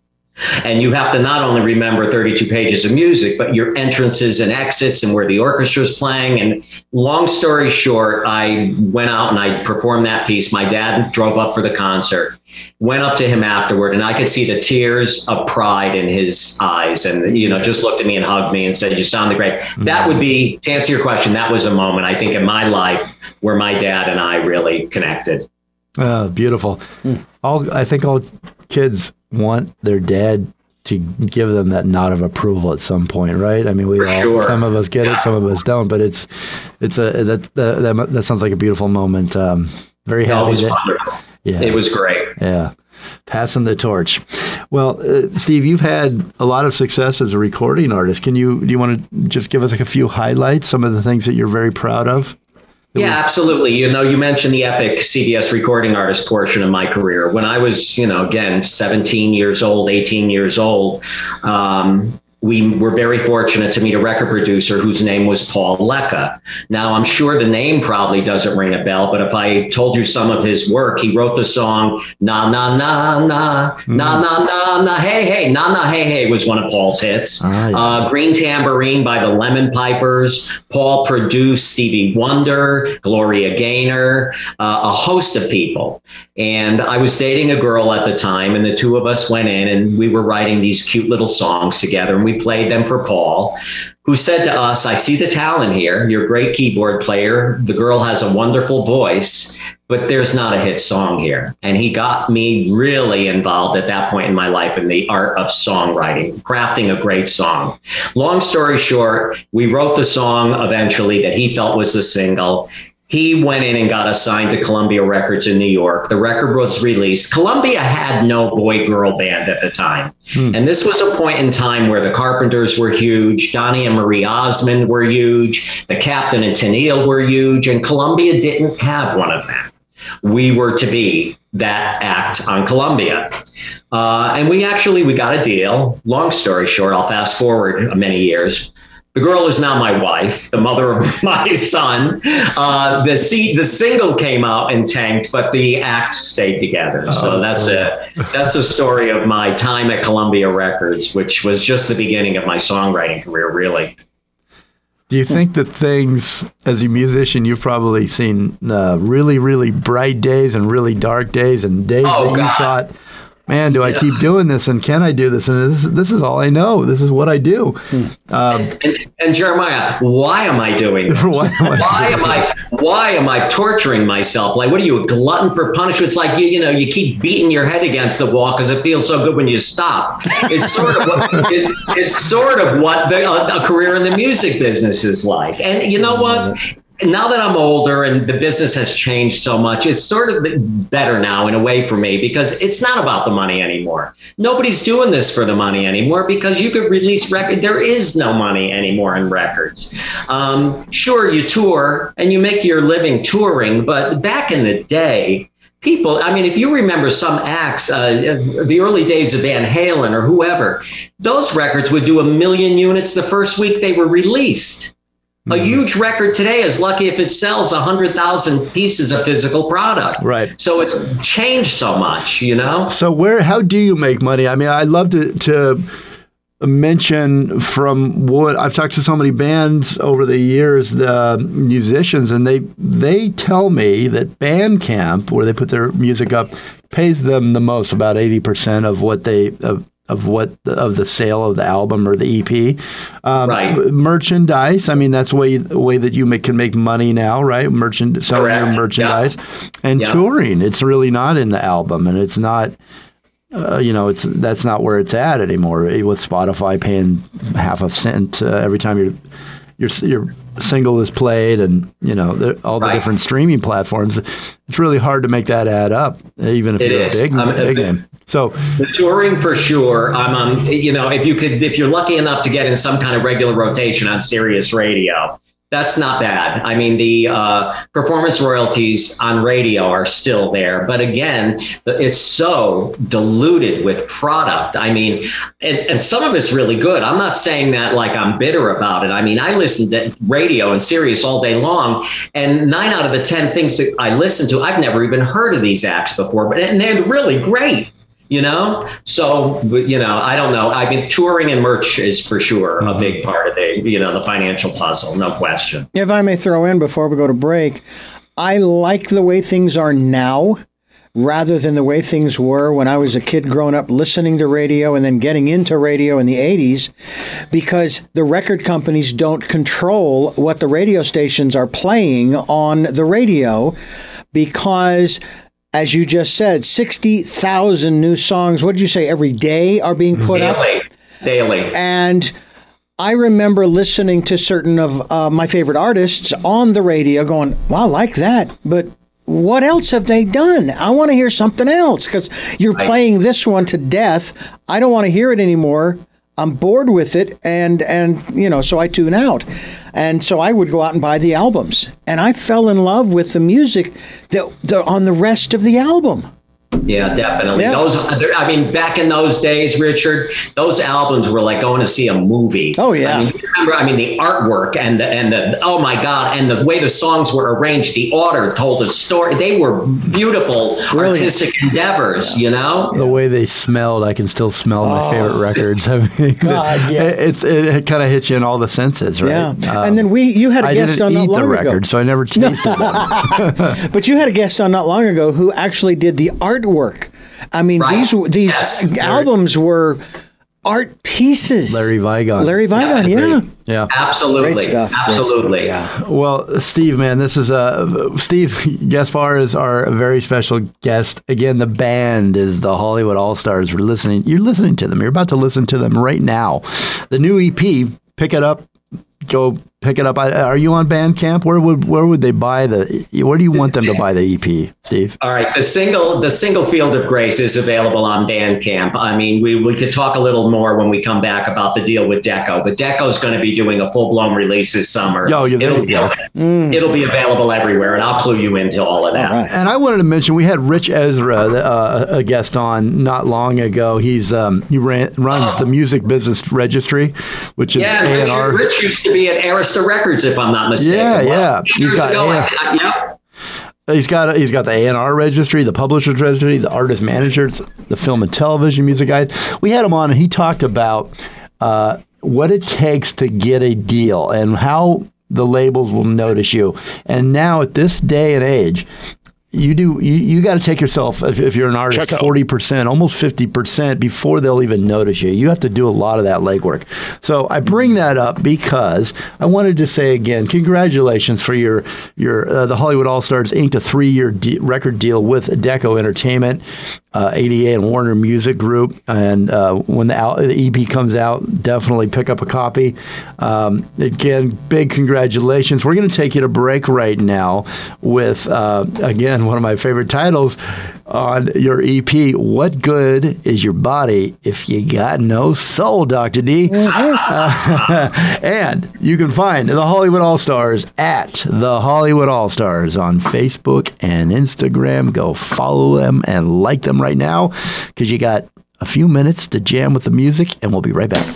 And you have to not only remember thirty-two pages of music, but your entrances and exits and where the orchestra is playing. And long story short, I went out and I performed that piece. My dad drove up for the concert, went up to him afterward, and I could see the tears of pride in his eyes. And, you know, just looked at me and hugged me and said, "You sounded great." Mm-hmm. That would be, to answer your question, that was a moment, I think, in my life where my dad and I really connected. Oh, beautiful. Mm. All, I think all kids want their dad to give them that nod of approval at some point, right? I mean, we all, sure. some of us get yeah. it, some of us don't, but it's it's a that that, that, that sounds like a beautiful moment. Um, very happy. It was that, wonderful. Yeah, it was great. Yeah, passing the torch. Well, uh, Steve, you've had a lot of success as a recording artist. Can you do you want to just give us like a few highlights? Some of the things that you're very proud of. Yeah, absolutely. You know, you mentioned the epic C B S recording artist portion of my career. When I was, you know, again, seventeen years old, eighteen years old, um, we were very fortunate to meet a record producer whose name was Paul Lecca. Now, I'm sure the name probably doesn't ring a bell, but if I told you some of his work, he wrote the song, na, na, na, na, mm. na, na, na, na, hey, hey, na, na, hey, hey was one of Paul's hits. Right. Uh, Green Tambourine by the Lemon Pipers. Paul produced Stevie Wonder, Gloria Gaynor, uh, a host of people. And I was dating a girl at the time, and the two of us went in and we were writing these cute little songs together. And we We played them for Paul, who said to us, "I see the talent here. You're a great keyboard player. The girl has a wonderful voice, but there's not a hit song here." And he got me really involved at that point in my life in the art of songwriting, crafting a great song. Long story short, we wrote the song eventually that he felt was the single. He went in and got us signed to Columbia Records in New York. The record was released. Columbia had no boy-girl band at the time. Hmm. And this was a point in time where the Carpenters were huge. Donny and Marie Osmond were huge. The Captain and Tennille were huge. And Columbia didn't have one of them. We were to be that act on Columbia. Uh, and we actually, we got a deal. Long story short, I'll fast forward many years. The girl is now my wife, the mother of my son. Uh, the C, the single came out and tanked, but the act stayed together. Oh, so that's a that's a story of my time at Columbia Records, which was just the beginning of my songwriting career, really. Do you think that things, as a musician, you've probably seen uh, really, really bright days and really dark days and days oh, that God. you thought, man, do I yeah. keep doing this, and can I do this? And this, this is all I know. This is what I do. Hmm. Um, and, and, and Jeremiah, why am I doing this? Why am I, why, am I why am I torturing myself? Like, what are you, a glutton for punishment? It's like, you, you know, you keep beating your head against the wall because it feels so good when you stop. It's sort of what, it, it's sort of what the, a, a career in the music business is like. And you know what? Now that I'm older and the business has changed so much, it's sort of better now in a way for me, because it's not about the money anymore. Nobody's doing this for the money anymore, because you could release record. There is no money anymore in records. Um, sure, you tour and you make your living touring, but back in the day, people, I mean, if you remember some acts, uh, the early days of Van Halen or whoever, those records would do a million units the first week they were released. A huge record today is lucky if it sells one hundred thousand pieces of physical product. Right. So it's changed so much, you know? So where, how do you make money? I mean, I love to, to mention from what I've talked to so many bands over the years, the musicians, and they, they tell me that Bandcamp, where they put their music up, pays them the most, about eighty percent of what they... Of, of what of the sale of the album or the E P, um, right. merchandise. I mean, that's the way the way that you make, can make money now, right? Merchand selling Correct. your merchandise yeah. and yeah. touring. It's really not in the album, and it's not. Uh, you know, it's that's not where it's at anymore. With Spotify paying half a cent uh, every time your your your single is played, and you know the, all the right. different streaming platforms, it's really hard to make that add up, even if it you're is. a big, I mean, big the, name. So the touring for sure. I'm um, you know, if you could, if you're lucky enough to get in some kind of regular rotation on Sirius Radio, that's not bad. I mean, the uh, performance royalties on radio are still there, but again, the, it's so diluted with product. I mean, and, and some of it's really good. I'm not saying that like I'm bitter about it. I mean, I listen to radio and Sirius all day long, and nine out of the ten things that I listen to, I've never even heard of these acts before, but and they're really great. You know, so, you know, I don't know. I mean, touring and merch is for sure a big part of the, you know, the financial puzzle. No question. If I may throw in before we go to break, I like the way things are now rather than the way things were when I was a kid growing up listening to radio and then getting into radio in the eighties, because the record companies don't control what the radio stations are playing on the radio, because as you just said, sixty thousand new songs, what did you say, every day are being put daily, up? Daily. And I remember listening to certain of uh, my favorite artists on the radio going, wow, I like that, but what else have they done? I want to hear something else, because you're right. playing this one to death. I don't want to hear it anymore. I'm bored with it, and, and you know, so I tune out. And so I would go out and buy the albums. And I fell in love with the music that, that on the rest of the album. Yeah, definitely. Yeah. Those, I mean, back in those days, Richard, those albums were like going to see a movie. Oh yeah. I mean, you remember, I mean, the artwork and the, and the, oh my God, and the way the songs were arranged, the order told a story. They were beautiful, brilliant, artistic endeavors. Yeah. You know, the way they smelled, I can still smell oh. my favorite records. I mean, God, yes. it, it, it kind of hits you in all the senses, right? Yeah. Um, and then we, you had a I guest on not long the record, ago, so I never tasted no. one. But you had a guest on not long ago who actually did the art. Artwork. I mean, right. these these yes. albums were art pieces. Larry Vigon. Larry Vigon, yeah. Yeah. yeah. Absolutely. Great stuff. Absolutely. Great stuff. Yeah. Well, Steve, man, this is uh, Steve Gaspár is our very special guest. Again, the band is the Hollywood All-Stars. We're listening. You're listening to them. You're about to listen to them right now. The new E P, pick it up. Go pick it up. Are you on Bandcamp? Where would where would they buy the? Where do you want them to buy the E P, Steve? All right, the single the single Field of Grace is available on Bandcamp. I mean, we we could talk a little more when we come back about the deal with Decco, but Decco's going to be doing a full blown release this summer. Yo, it'll, it'll, mm. it'll be available everywhere, and I'll clue you into all of that. All right. And I wanted to mention we had Rich Ezra, uh, a guest on not long ago. He's um, he ran, runs oh. the Music Business Registry, which is yeah, A and R. Rich, Rich used to be at Arista Records, if I'm not mistaken. Yeah, yeah. He's got, ago, yeah. I, I, yeah. he's got he's got the A and R registry, the publisher's registry, the artist managers, the film and television music guide. We had him on, and he talked about uh, what it takes to get a deal and how the labels will notice you. And now at this day and age, You do. You, you got to take yourself, if, if you're an artist, forty percent, almost fifty percent before they'll even notice you. You have to do a lot of that legwork. So I bring that up because I wanted to say again, congratulations for your your uh, the Hollywood All-Stars inked a three-year de- record deal with Decco Entertainment, uh, A D A and Warner Music Group. And uh, when the, al- the E P comes out, definitely pick up a copy. Um, again, big congratulations. We're going to take you to break right now with uh, again. One of my favorite titles on your E P, What Good Is Your Body If You Got No Soul, Doctor D? Uh, and you can find The Hollywood All-Stars at The Hollywood All-Stars on Facebook and Instagram. Go follow them and like them right now because you got a few minutes to jam with the music, and we'll be right back.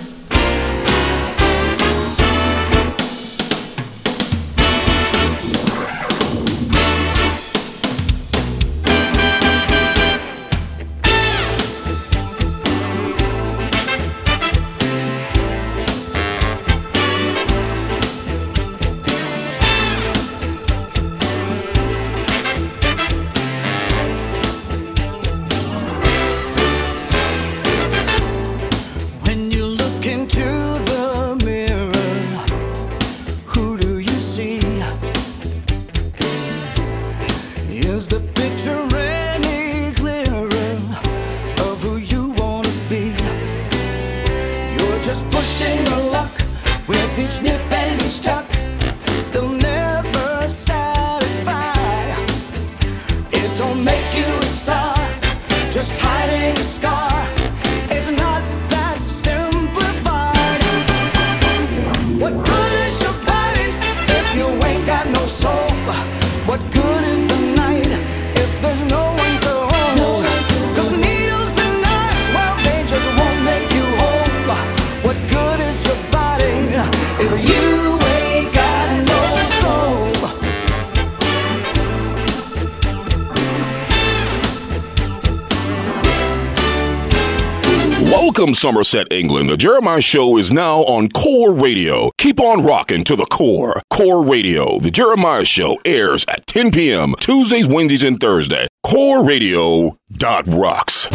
Welcome, Somerset, England. The Jeremiah Show is now on Core Radio. Keep on rocking to the core. Core Radio. The Jeremiah Show airs at ten p.m. Tuesdays, Wednesdays, and Thursdays. Core Radio dot rocks.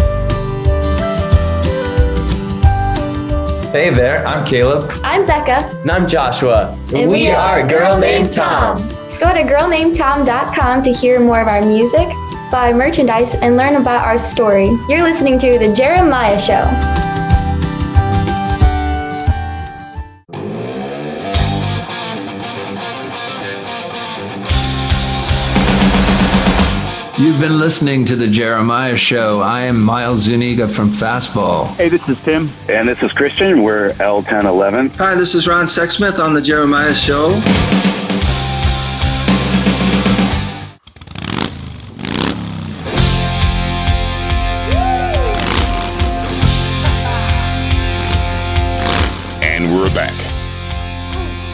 Hey there, I'm Caleb. I'm Becca. And I'm Joshua. And we, we are a Girl Named Tom. Tom. Go to girl named tom dot com to hear more of our music, buy merchandise, and learn about our story. You're listening to The Jeremiah Show. You've been listening to The Jeremiah Show. I am Miles Zuniga from Fastball. Hey, this is Tim. And this is Christian. We're L ten eleven. Hi, this is Ron Sexsmith on The Jeremiah Show. And we're back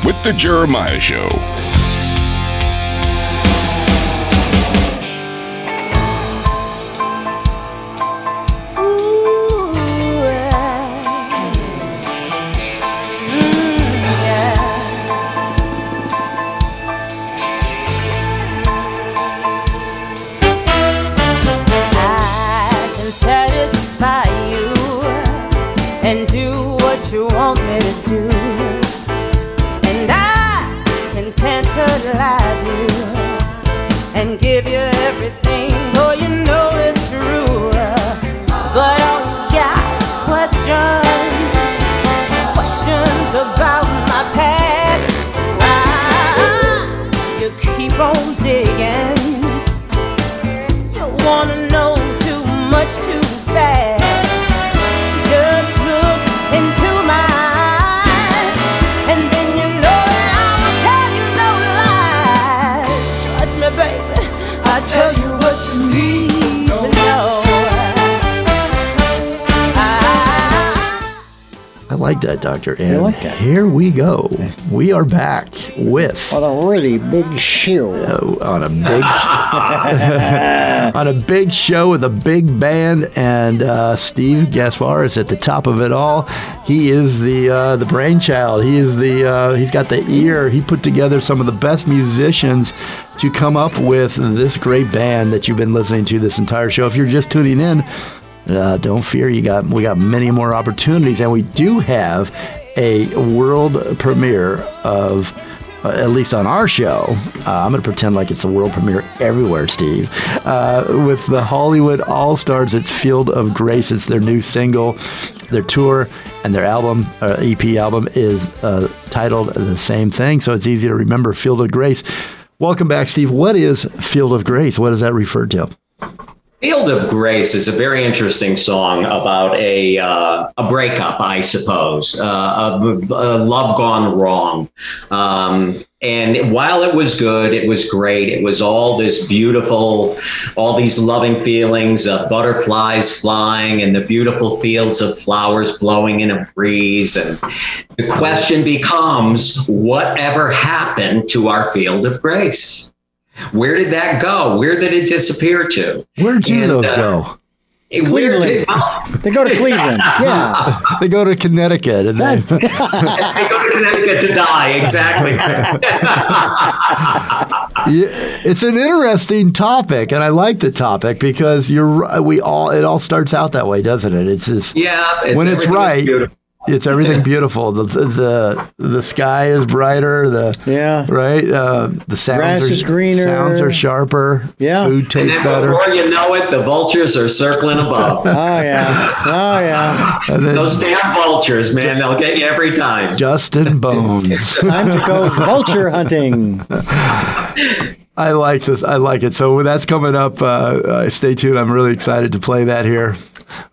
with The Jeremiah Show. I like that, Doctor. And like that? Here we go. We are back with on a really big show. Uh, on a big on a big show with a big band, and uh, Steve Gaspár is at the top of it all. He is the uh, the brainchild. He is the uh, he's got the ear. He put together some of the best musicians to come up with this great band that you've been listening to this entire show. If you're just tuning in, uh, don't fear, you got we got many more opportunities, and we do have a world premiere of, uh, at least on our show, uh, I'm going to pretend like it's a world premiere everywhere, Steve, uh, with the Hollywood All-Stars. It's Field of Grace. It's their new single, their tour, and their album, uh, E P album, is uh, titled the same thing, so it's easy to remember, Field of Grace. Welcome back, Steve. What is Field of Grace? What does that refer to? Field of Grace is a very interesting song about a uh, a breakup, I suppose, uh, a, a love gone wrong. Um, and while it was good, it was great. It was all this beautiful, all these loving feelings of butterflies flying and the beautiful fields of flowers blowing in a breeze. And the question becomes, whatever happened to our Field of Grace? Where did that go? Where did it disappear to? Where do those uh, go? It, Cleveland. Did, oh. They go to Cleveland. Yeah. They go to Connecticut. And then they go to Connecticut to die. Exactly. It's an interesting topic, and I like the topic because you're. We all. It all starts out that way, doesn't it? It's just, yeah. It's when it's right. Beautiful. It's everything beautiful. The, the the the sky is brighter. The yeah, right. Uh, the sounds grass are, is greener. Sounds are sharper. Yeah, food tastes and then better. Before you know it, the vultures are circling above. Oh yeah, oh yeah. And then, those damn vultures, man! They'll get you every time. Justin Bones. Time to go vulture hunting. I like this. I like it. So that's coming up. Uh, uh, stay tuned. I'm really excited to play that here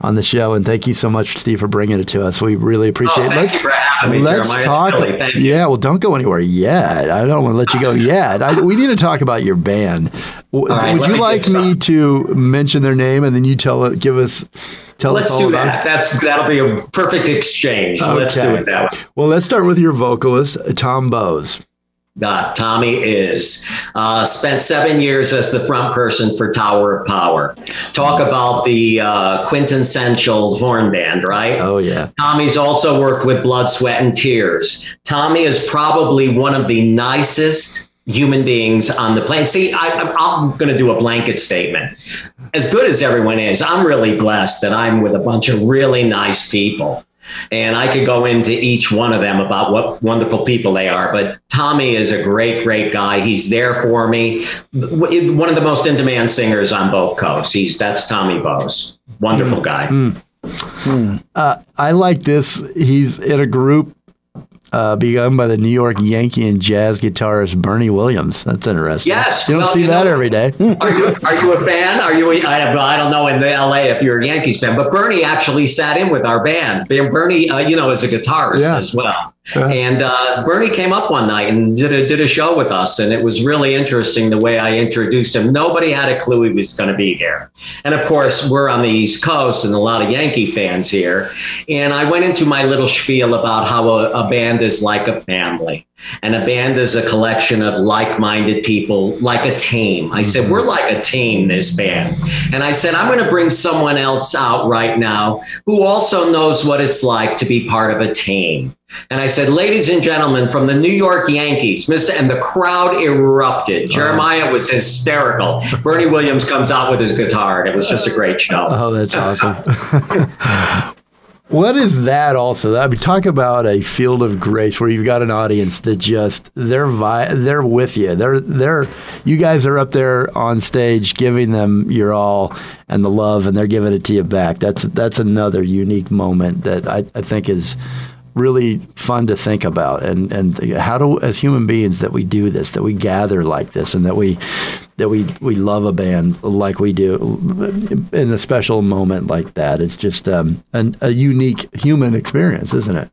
on the show, and thank you so much, Steve, for bringing it to us. We really appreciate oh, it. Let's, you for having me. Let's talk. Yeah, well, don't go anywhere yet. I don't want to let you go yet. I, we need to talk about your band. All right, would you like me to mention their name and then you tell it? Give us. Tell let's us all do about that. It? That's that'll be a perfect exchange. Okay. Let's do it that way. Well, let's start with your vocalist, Tom Bowes. Uh, Tommy is uh, spent seven years as the front person for Tower of Power. Talk about the uh, quintessential horn band, right? Oh, yeah. Tommy's also worked with Blood, Sweat and Tears. Tommy is probably one of the nicest human beings on the planet. See, I, I'm going to do a blanket statement. As good as everyone is, I'm really blessed that I'm with a bunch of really nice people. And I could go into each one of them about what wonderful people they are. But Tommy is a great, great guy. He's there for me. One of the most in-demand singers on both coasts. He's that's Tommy Bowes. Wonderful mm. guy. Mm. Mm. Uh, I like this. He's in a group uh, begun by the New York Yankee and jazz guitarist Bernie Williams. That's interesting. Yes. You don't well, see you that know, every day. are, you, are you a fan? Are you? A, I don't know in L A if you're a Yankees fan, but Bernie actually sat in with our band. Bernie, uh, you know, is a guitarist yeah. as well. Yeah. And uh, Bernie came up one night and did a, did a show with us. And it was really interesting the way I introduced him. Nobody had a clue he was going to be there. And of course, we're on the East Coast and a lot of Yankee fans here. And I went into my little spiel about how a, a band is like a family. And a band is a collection of like-minded people, like a team. I said, we're like a team, this band. And I said, I'm going to bring someone else out right now who also knows what it's like to be part of a team. And I said, ladies and gentlemen, from the New York Yankees, Mister And the crowd erupted. Jeremiah was hysterical. Bernie Williams comes out with his guitar, and it was just a great show. Oh, that's awesome. What is that also? I mean, talk about a Field of Grace where you've got an audience that just, they're vi- they're with you. They're they're you guys are up there on stage giving them your all and the love, and they're giving it to you back. That's that's another unique moment that I, I think is really fun to think about, and and how do, as human beings, that we do this, that we gather like this, and that we that we we love a band like we do in a special moment like that. It's just um an, a unique human experience, isn't it?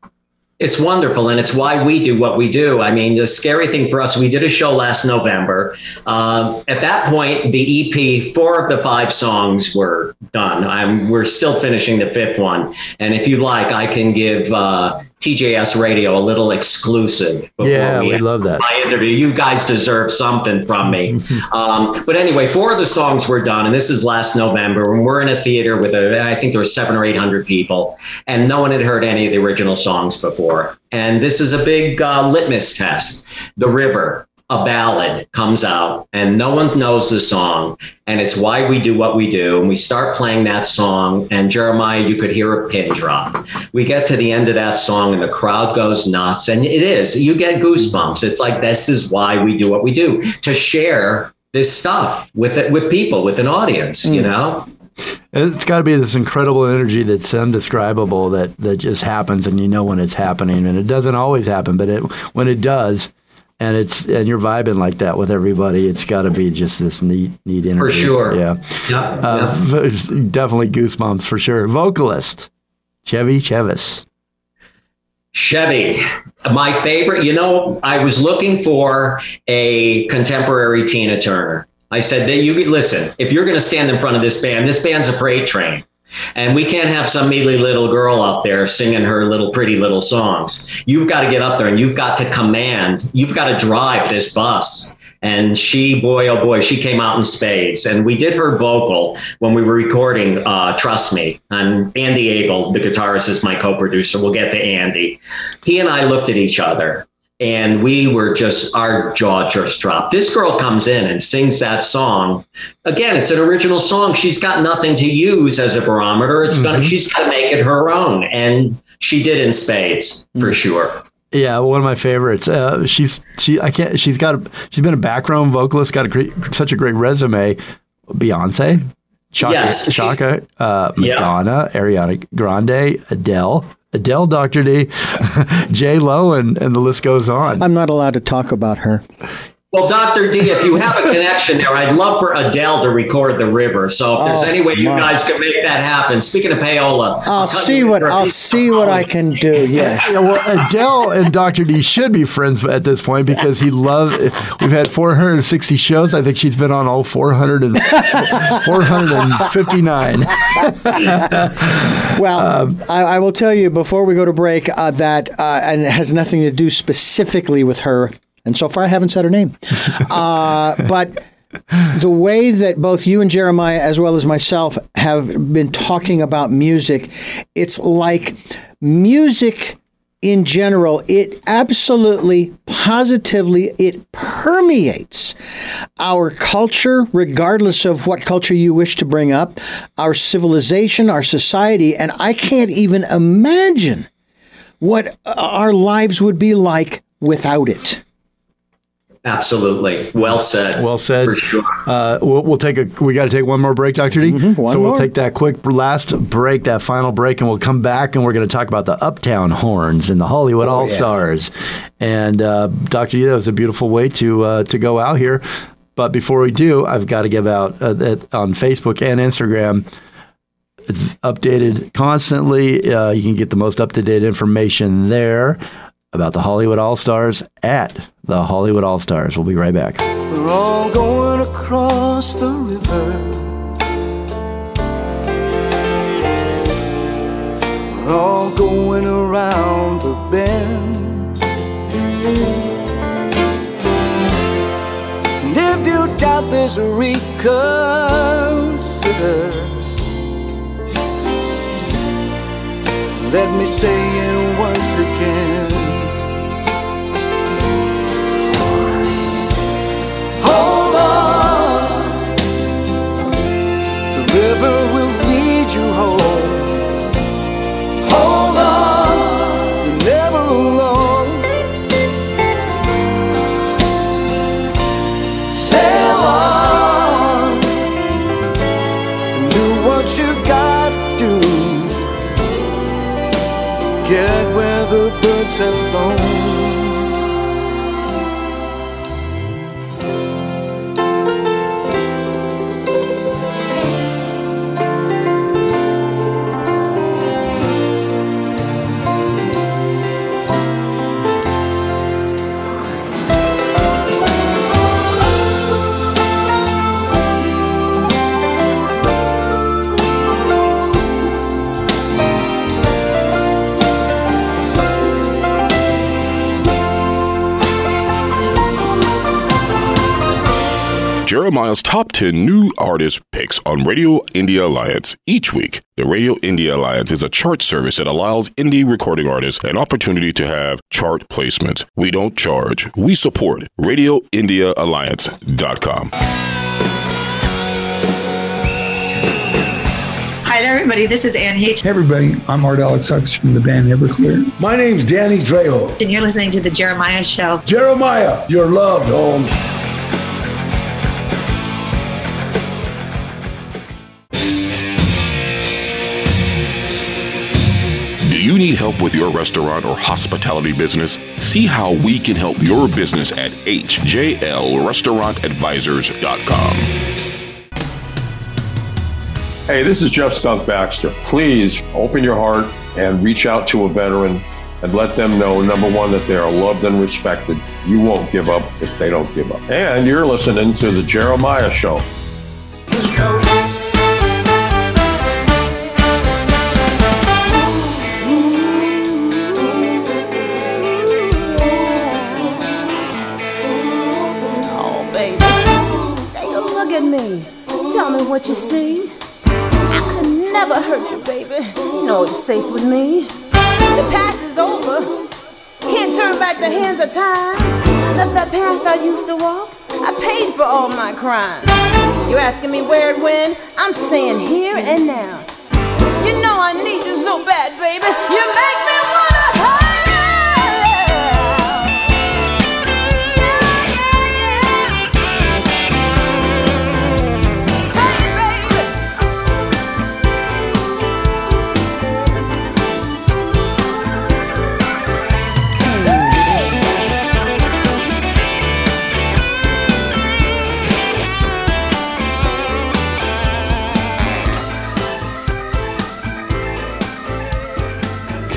It's wonderful, and it's why we do what we do. I mean, the scary thing for us, we did a show last November. Um, at that point, the E P, four of the five songs were done. I'm, we're still finishing the fifth one. And if you like, I can give uh, T J S Radio a little exclusive. Yeah, we, we love that. My interview. You guys deserve something from me. um, but anyway, four of the songs were done, and this is last November, when we're in a theater with, a, I think there were seven or eight hundred people, and no one had heard any of the original songs before. And this is a big uh, litmus test. The River, a ballad, comes out, and no one knows the song, and it's why we do what we do. And we start playing that song, and Jeremiah, you could hear a pin drop. We get to the end of that song, and the crowd goes nuts, and it is, you get goosebumps. It's like, this is why we do what we do, to share this stuff with it, with people, with an audience, mm. you know? It's got to be this incredible energy that's indescribable, that, that just happens, and you know when it's happening, and it doesn't always happen, but it, when it does, And it's and you're vibing like that with everybody. It's got to be just this neat, neat energy. For sure. Yeah. Yep, uh, yep. Definitely goosebumps for sure. Vocalist, Chevy Chevis. Chevy, my favorite. You know, I was looking for a contemporary Tina Turner. I said, that you could listen, if you're going to stand in front of this band, this band's a freight train. And we can't have some mealy little girl up there singing her little pretty little songs. You've got to get up there, and you've got to command. You've got to drive this bus. And she, boy, oh boy, she came out in spades. And we did her vocal when we were recording uh, Trust Me. And Andy Abel, the guitarist, is my co-producer. We'll get to Andy. He and I looked at each other, and we were just, our jaw just dropped. This girl comes in and sings that song. Again, it's an original song. She's got nothing to use as a barometer. It's mm-hmm. gonna, she's gonna make it her own. And she did in spades, for mm-hmm. sure. Yeah, one of my favorites. Uh, she's she I can't. She's got a, she's been a background vocalist. Got a great, such a great resume. Beyonce, Chaka, yes. Chaka, uh, Madonna, yeah. Ariana Grande, Adele. Adele, Doctor D, J-Lo, and, and the list goes on. I'm not allowed to talk about her. Well, Doctor D, if you have a connection there, I'd love for Adele to record The River. So if there's oh, any way you my. guys can make that happen. Speaking of payola, I'll, I'll see what I'll see what I can do. Yes. Yeah, well, Adele and Doctor D should be friends at this point, because he loved. We've had four hundred sixty shows. I think she's been on all four hundred and four hundred fifty-nine. Well, um, I, I will tell you before we go to break uh, that uh, and it has nothing to do specifically with her. And so far, I haven't said her name. Uh, but the way that both you and Jeremiah, as well as myself, have been talking about music, it's like music in general, it absolutely, positively, it permeates our culture, regardless of what culture you wish to bring up, our civilization, our society. And I can't even imagine what our lives would be like without it. Absolutely. Well said. Well said. For sure. Uh, we'll, we'll take a, we got to take one more break, Doctor D. Mm-hmm, one so we'll more. take that quick last break, that final break, and we'll come back and we're going to talk about the Uptown Horns and the Hollywood oh, All-Stars. Yeah. And uh, Doctor D, that was a beautiful way to, uh, to go out here. But before we do, I've got to give out uh, that on Facebook and Instagram. It's updated constantly. Uh, you can get the most up-to-date information there about the Hollywood All-Stars at the Hollywood All-Stars. We'll be right back. We're all going across the river. We're all going around the bend. And if you doubt there's a reconsider, let me say it once again. Hold on, the river will lead you home. Hold on, you're never alone. Sail on, and do what you gotta do. Get where the birds have flown. Jeremiah's top ten new artist picks on Radio India Alliance each week. The Radio India Alliance is a chart service that allows indie recording artists an opportunity to have chart placements. We don't charge. We support. radio india alliance dot com. Hi there, everybody. This is Ann H. Hey, everybody. I'm Art Alex Hucks from the band Everclear. My name's Danny Trejo. And you're listening to The Jeremiah Show. Jeremiah, you're loved, Holmes. Do you need help with your restaurant or hospitality business? See how we can help your business at h j l restaurant advisors dot com. Hey, this is Jeff Stump Baxter. Please open your heart and reach out to a veteran and let them know, number one, that they are loved and respected. You won't give up if they don't give up. And you're listening to The Jeremiah Show. Oh, baby. Take a look at me. Tell me what you see. Never hurt you, baby. You know it's safe with me. The past is over. Can't turn back the hands of time. I left that path I used to walk. I paid for all my crimes. You're asking me where and when. I'm saying here and now. You know I need you so bad, baby. You make me wanna hurt.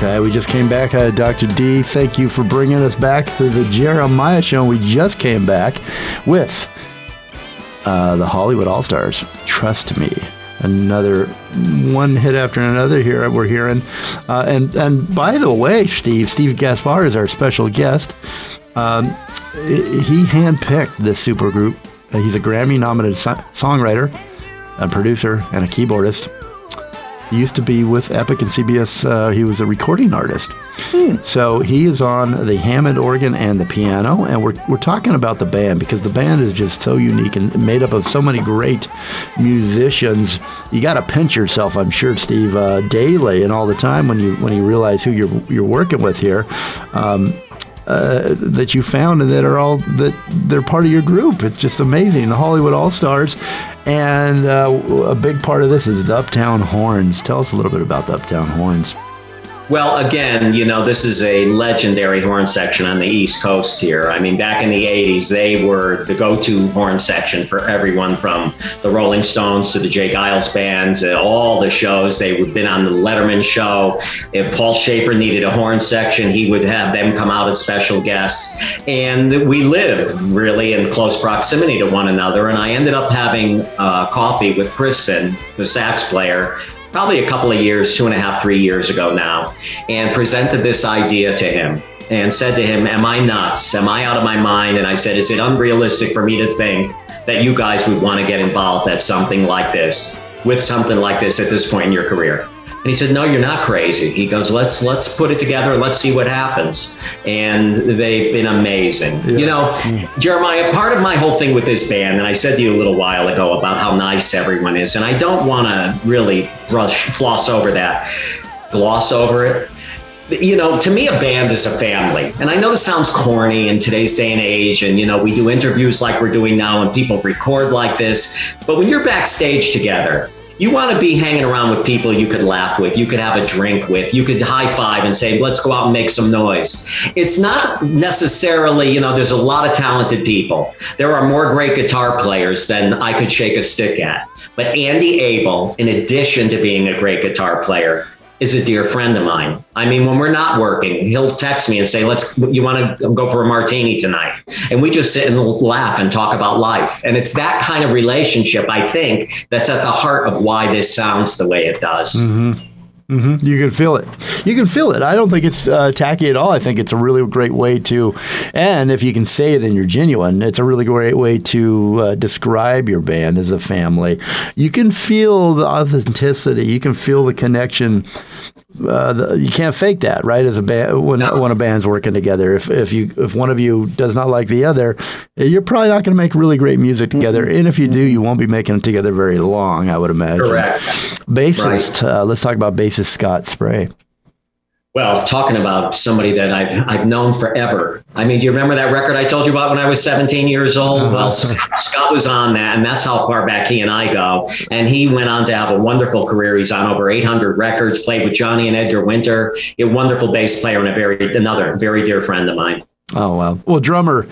Okay, we just came back. Uh, Doctor D, thank you for bringing us back to The Jeremiah Show. We just came back with uh, the Hollywood All-Stars. Trust me. Another one hit after another here we're hearing. Uh, and, and by the way, Steve, Steve Gaspár is our special guest. Um, he handpicked this supergroup. Uh, he's a Grammy-nominated so- songwriter, a producer, and a keyboardist. He used to be with Epic and C B S. Uh, he was a recording artist. Hmm. So he is on the Hammond organ and the piano. And we're we're talking about the band because the band is just so unique and made up of so many great musicians. You got to pinch yourself, I'm sure, Steve, uh, daily and all the time when you when you realize who you're you're working with here, um, uh, that you found and that are all that they're part of your group. It's just amazing. The Hollywood All-Stars. And uh, a big part of this is the Uptown Horns. Tell us a little bit about the Uptown Horns. Well, again, you know, this is a legendary horn section on the East Coast here. I mean, back in the eighties, they were the go-to horn section for everyone from the Rolling Stones to the J. Geils Band, to all the shows. They've been on the Letterman show. If Paul Schaefer needed a horn section, he would have them come out as special guests. And we live really in close proximity to one another. And I ended up having uh, coffee with Crispin, the sax player, probably a couple of years, two and a half, three years ago now, and presented this idea to him and said to him, am I nuts? Am I out of my mind? And I said, is it unrealistic for me to think that you guys would want to get involved at something like this, with something like this at this point in your career? And he said, no, you're not crazy. He goes, let's let's put it together. Let's see what happens. And they've been amazing. Yeah. You know, yeah. Jeremiah, part of my whole thing with this band, and I said to you a little while ago about how nice everyone is, and I don't want to really brush, floss over that, gloss over it. You know, to me, a band is a family. And I know this sounds corny in today's day and age. And, you know, we do interviews like we're doing now and people record like this. But when you're backstage together, you want to be hanging around with people you could laugh with, you could have a drink with, you could high five and say, let's go out and make some noise. It's not necessarily, you know, there's a lot of talented people. There are more great guitar players than I could shake a stick at. But Andy Abel, in addition to being a great guitar player, is a dear friend of mine. I mean, when we're not working, he'll text me and say, let's, you want to go for a martini tonight? And we just sit and laugh and talk about life. And it's that kind of relationship, I think, that's at the heart of why this sounds the way it does. Mm-hmm. Mm-hmm. You can feel it. you can feel it. I don't think it's uh, tacky at all. I think it's a really great way to, and if you can say it and you're genuine, it's a really great way to uh, describe your band as a family. You can feel the authenticity. You can feel the connection. Uh, the, you can't fake that, right? As a band, when when a band's working together, if if you if one of you does not like the other, you're probably not going to make really great music together. Mm-hmm. And if you do, you won't be making it together very long, I would imagine. Correct. Bassist. Right. Uh, let's talk about bassist Scott Spray. Well, talking about somebody that I've I've known forever. I mean, do you remember that record I told you about when I was seventeen years old? Uh-huh. Well, Scott was on that, and that's how far back he and I go. And he went on to have a wonderful career. He's on over eight hundred records, played with Johnny and Edgar Winter, a wonderful bass player and a very another very dear friend of mine. Oh, wow. Well, drummer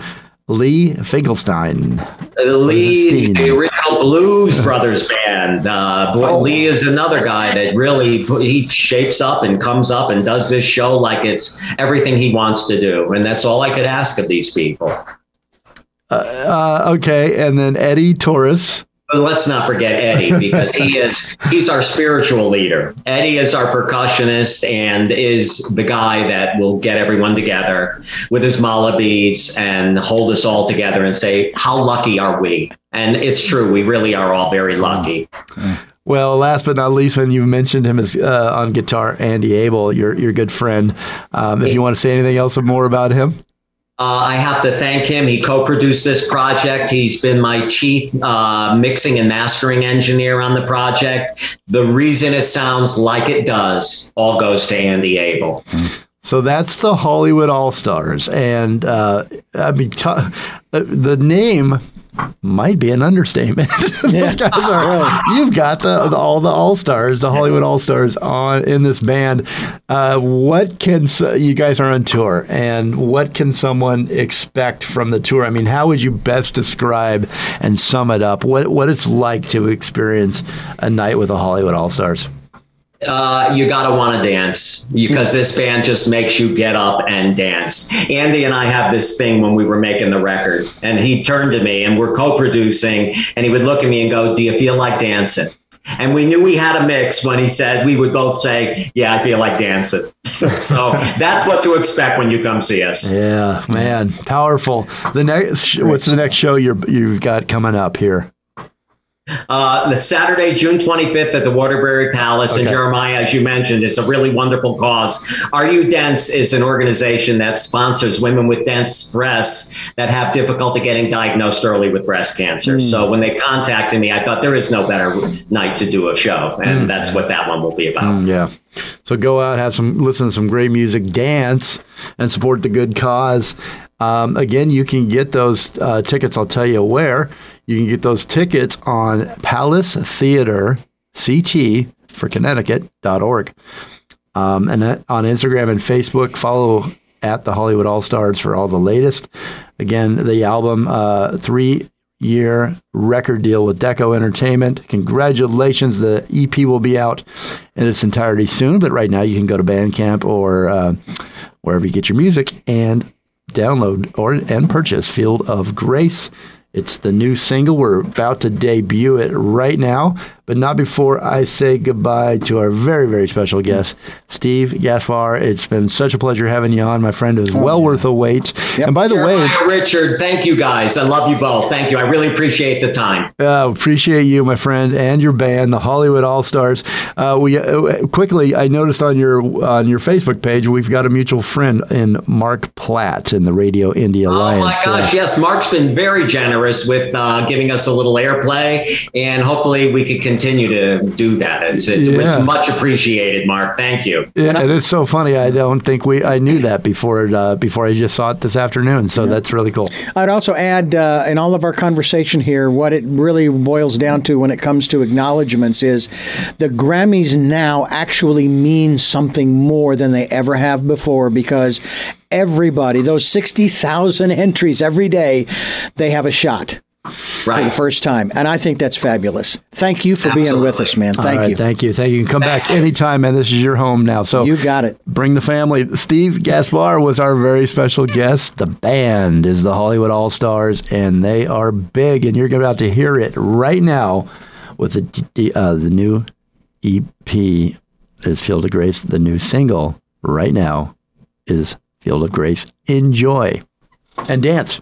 Lee Finkelstein. Lee, the original Blues Brothers band. Uh, boy, oh. Lee is another guy that really, he shapes up and comes up and does this show like it's everything he wants to do. And that's all I could ask of these people. Uh, uh, okay. And then Eddie Torres. Let's not forget Eddie, because he is he's our spiritual leader. Eddie is our percussionist and is the guy that will get everyone together with his mala beads and hold us all together and say, how lucky are we? And it's true. We really are all very lucky. Well, last but not least, when you mentioned him as uh, on guitar, Andy Abel, your, your good friend. Um, if you want to say anything else or more about him. Uh, I have to thank him. He co-produced this project. He's been my chief uh, mixing and mastering engineer on the project. The reason it sounds like it does all goes to Andy Abel. So that's the Hollywood All-Stars. And uh, I mean, t- the name might be an understatement. Those guys are, you've got the, the all the all-stars, the Hollywood All-Stars on in this band. Uh, what can so, you guys are on tour, and what can someone expect from the tour? I mean, how would you best describe and sum it up? What what it's like to experience a night with the Hollywood All-Stars? Uh, you got to want to dance, because this band just makes you get up and dance. Andy and I have this thing when we were making the record, and he turned to me, and we're co-producing, and he would look at me and go, do you feel like dancing? And we knew we had a mix when he said, we would both say, yeah, I feel like dancing. So that's what to expect when you come see us. Yeah, man. Powerful. The next, what's the next show you're, you've got coming up here? Uh, the Saturday, June twenty-fifth at the Waterbury Palace. Okay. And Jeremiah, as you mentioned, it's a really wonderful cause. Are You Dense is an organization that sponsors women with dense breasts that have difficulty getting diagnosed early with breast cancer. Mm. So when they contacted me, I thought there is no better night to do a show. And mm. that's what that one will be about. Mm, yeah. So go out, have some, listen to some great music, dance, and support the good cause. Um, again, you can get those uh, tickets. I'll tell you where. You can get those tickets on Palace Theater, C T for Connecticut dot org. Um, and that, on Instagram and Facebook, follow at the Hollywood All-Stars for all the latest. Again, the album, uh, three-year record deal with Deco Entertainment. Congratulations. The E P will be out in its entirety soon. But right now you can go to Bandcamp or uh, wherever you get your music and download or and purchase Field of Grace. It's the new single. We're about to debut it right now, but not before I say goodbye to our very, very special guest, Steve Gaspár. It's been such a pleasure having you on, my friend. It was oh, well yeah. worth the wait. Yep. And by the Jeremiah, way, Richard, thank you guys. I love you both. Thank you. I really appreciate the time. Uh, appreciate you, my friend, and your band, the Hollywood All-Stars. Uh, we uh, quickly, I noticed on your on your Facebook page, we've got a mutual friend in Mark Platt in the Radio India Alliance. Oh my gosh, uh, yes, Mark's been very generous with uh, giving us a little airplay, and hopefully we could continue to do that. It's, it's, yeah. it's much appreciated, Mark. Thank you. Yeah, and it's so funny. I don't think we I knew that before uh, before I just saw it this afternoon. So yeah. that's really cool. I'd also add uh, in all of our conversation here, what it really boils down to when it comes to acknowledgments is the Grammys now actually mean something more than they ever have before, because everybody, those sixty thousand entries every day, they have a shot right. for the first time. And I think that's fabulous. Thank you for Absolutely. being with us, man. Thank right, you. Thank you. Thank you. You can come back anytime, man. This is your home now. So you got it. Bring the family. Steve Gaspár was our very special guest. The band is the Hollywood All-Stars, and they are big. And you're about to hear it right now with the, uh, the new E P is Field of Grace, the new single. right now is Field of Grace. Enjoy and dance.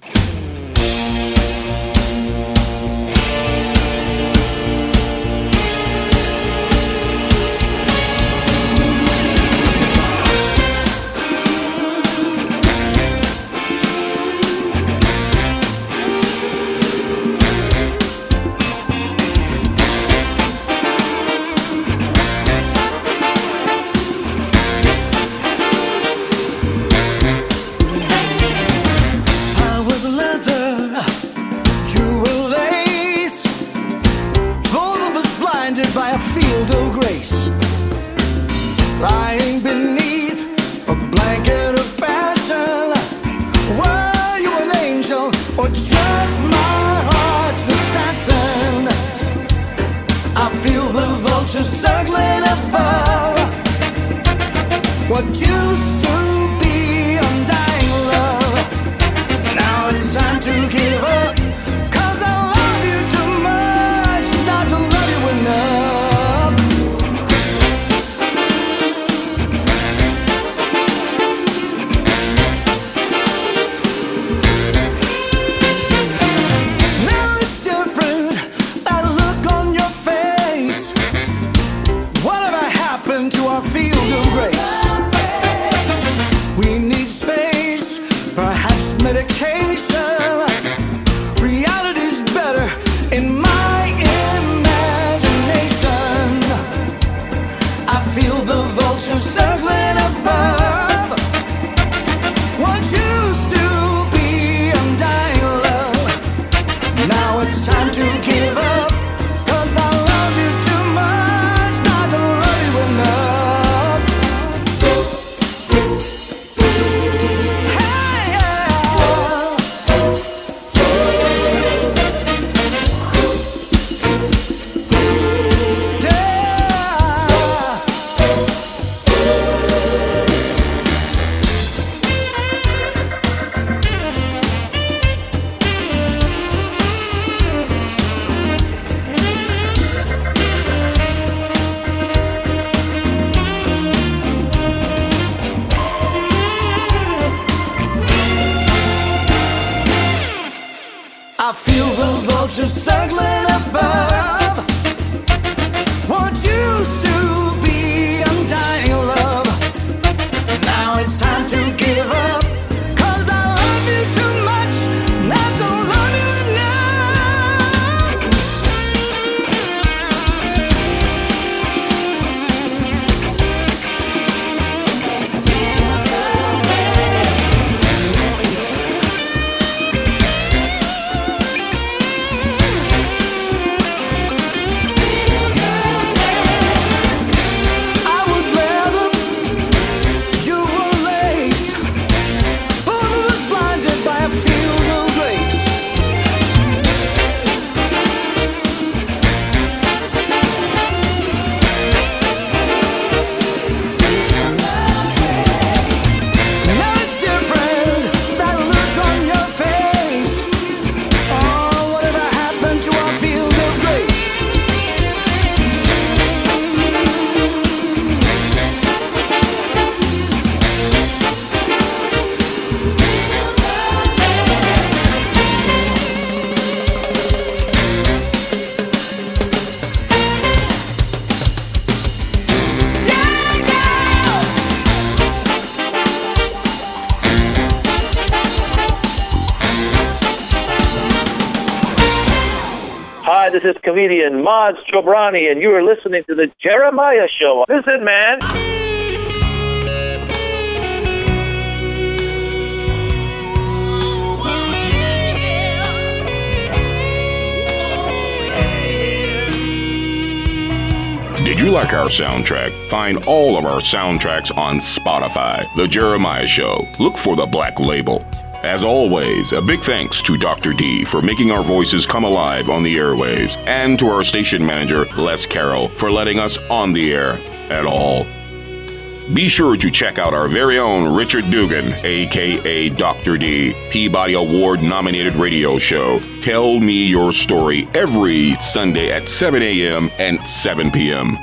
This is comedian Maz Chobrani, and you are listening to The Jeremiah Show. Listen, man. Did you like our soundtrack? Find all of our soundtracks on Spotify. The Jeremiah Show. Look for the black label. As always, a big thanks to Doctor D for making our voices come alive on the airwaves, and to our station manager, Les Carroll, for letting us on the air at all. Be sure to check out our very own Richard Dugan, a k a. Doctor D, Peabody Award-nominated radio show, Tell Me Your Story, every Sunday at seven a.m. and seven p.m.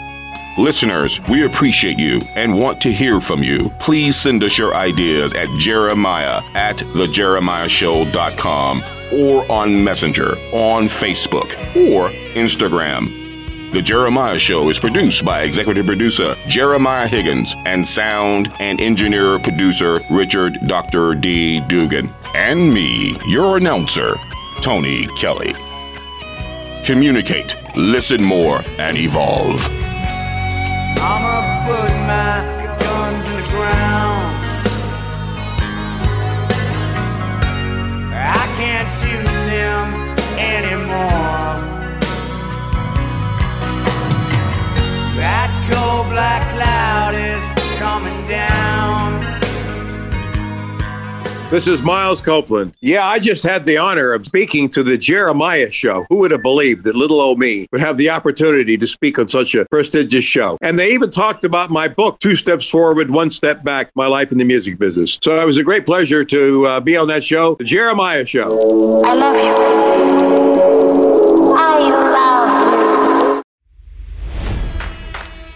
Listeners, we appreciate you and want to hear from you. Please send us your ideas at Jeremiah at the jeremiah show dot com or on Messenger, on Facebook, or Instagram. The Jeremiah Show is produced by executive producer Jeremiah Higgins and sound and engineer producer Richard Doctor D. Dugan. And me, your announcer, Tony Kelly. Communicate, listen more, and evolve. I'ma put my guns in the ground. I can't shoot them anymore. That cold black cloud is coming down. This is Miles Copeland. Yeah, I just had the honor of speaking to the Jeremiah Show. Who would have believed that little old me would have the opportunity to speak on such a prestigious show? And they even talked about my book, Two Steps Forward, One Step Back, My Life in the Music Business. So it was a great pleasure to uh, be on that show, the Jeremiah Show. I love you. I love you.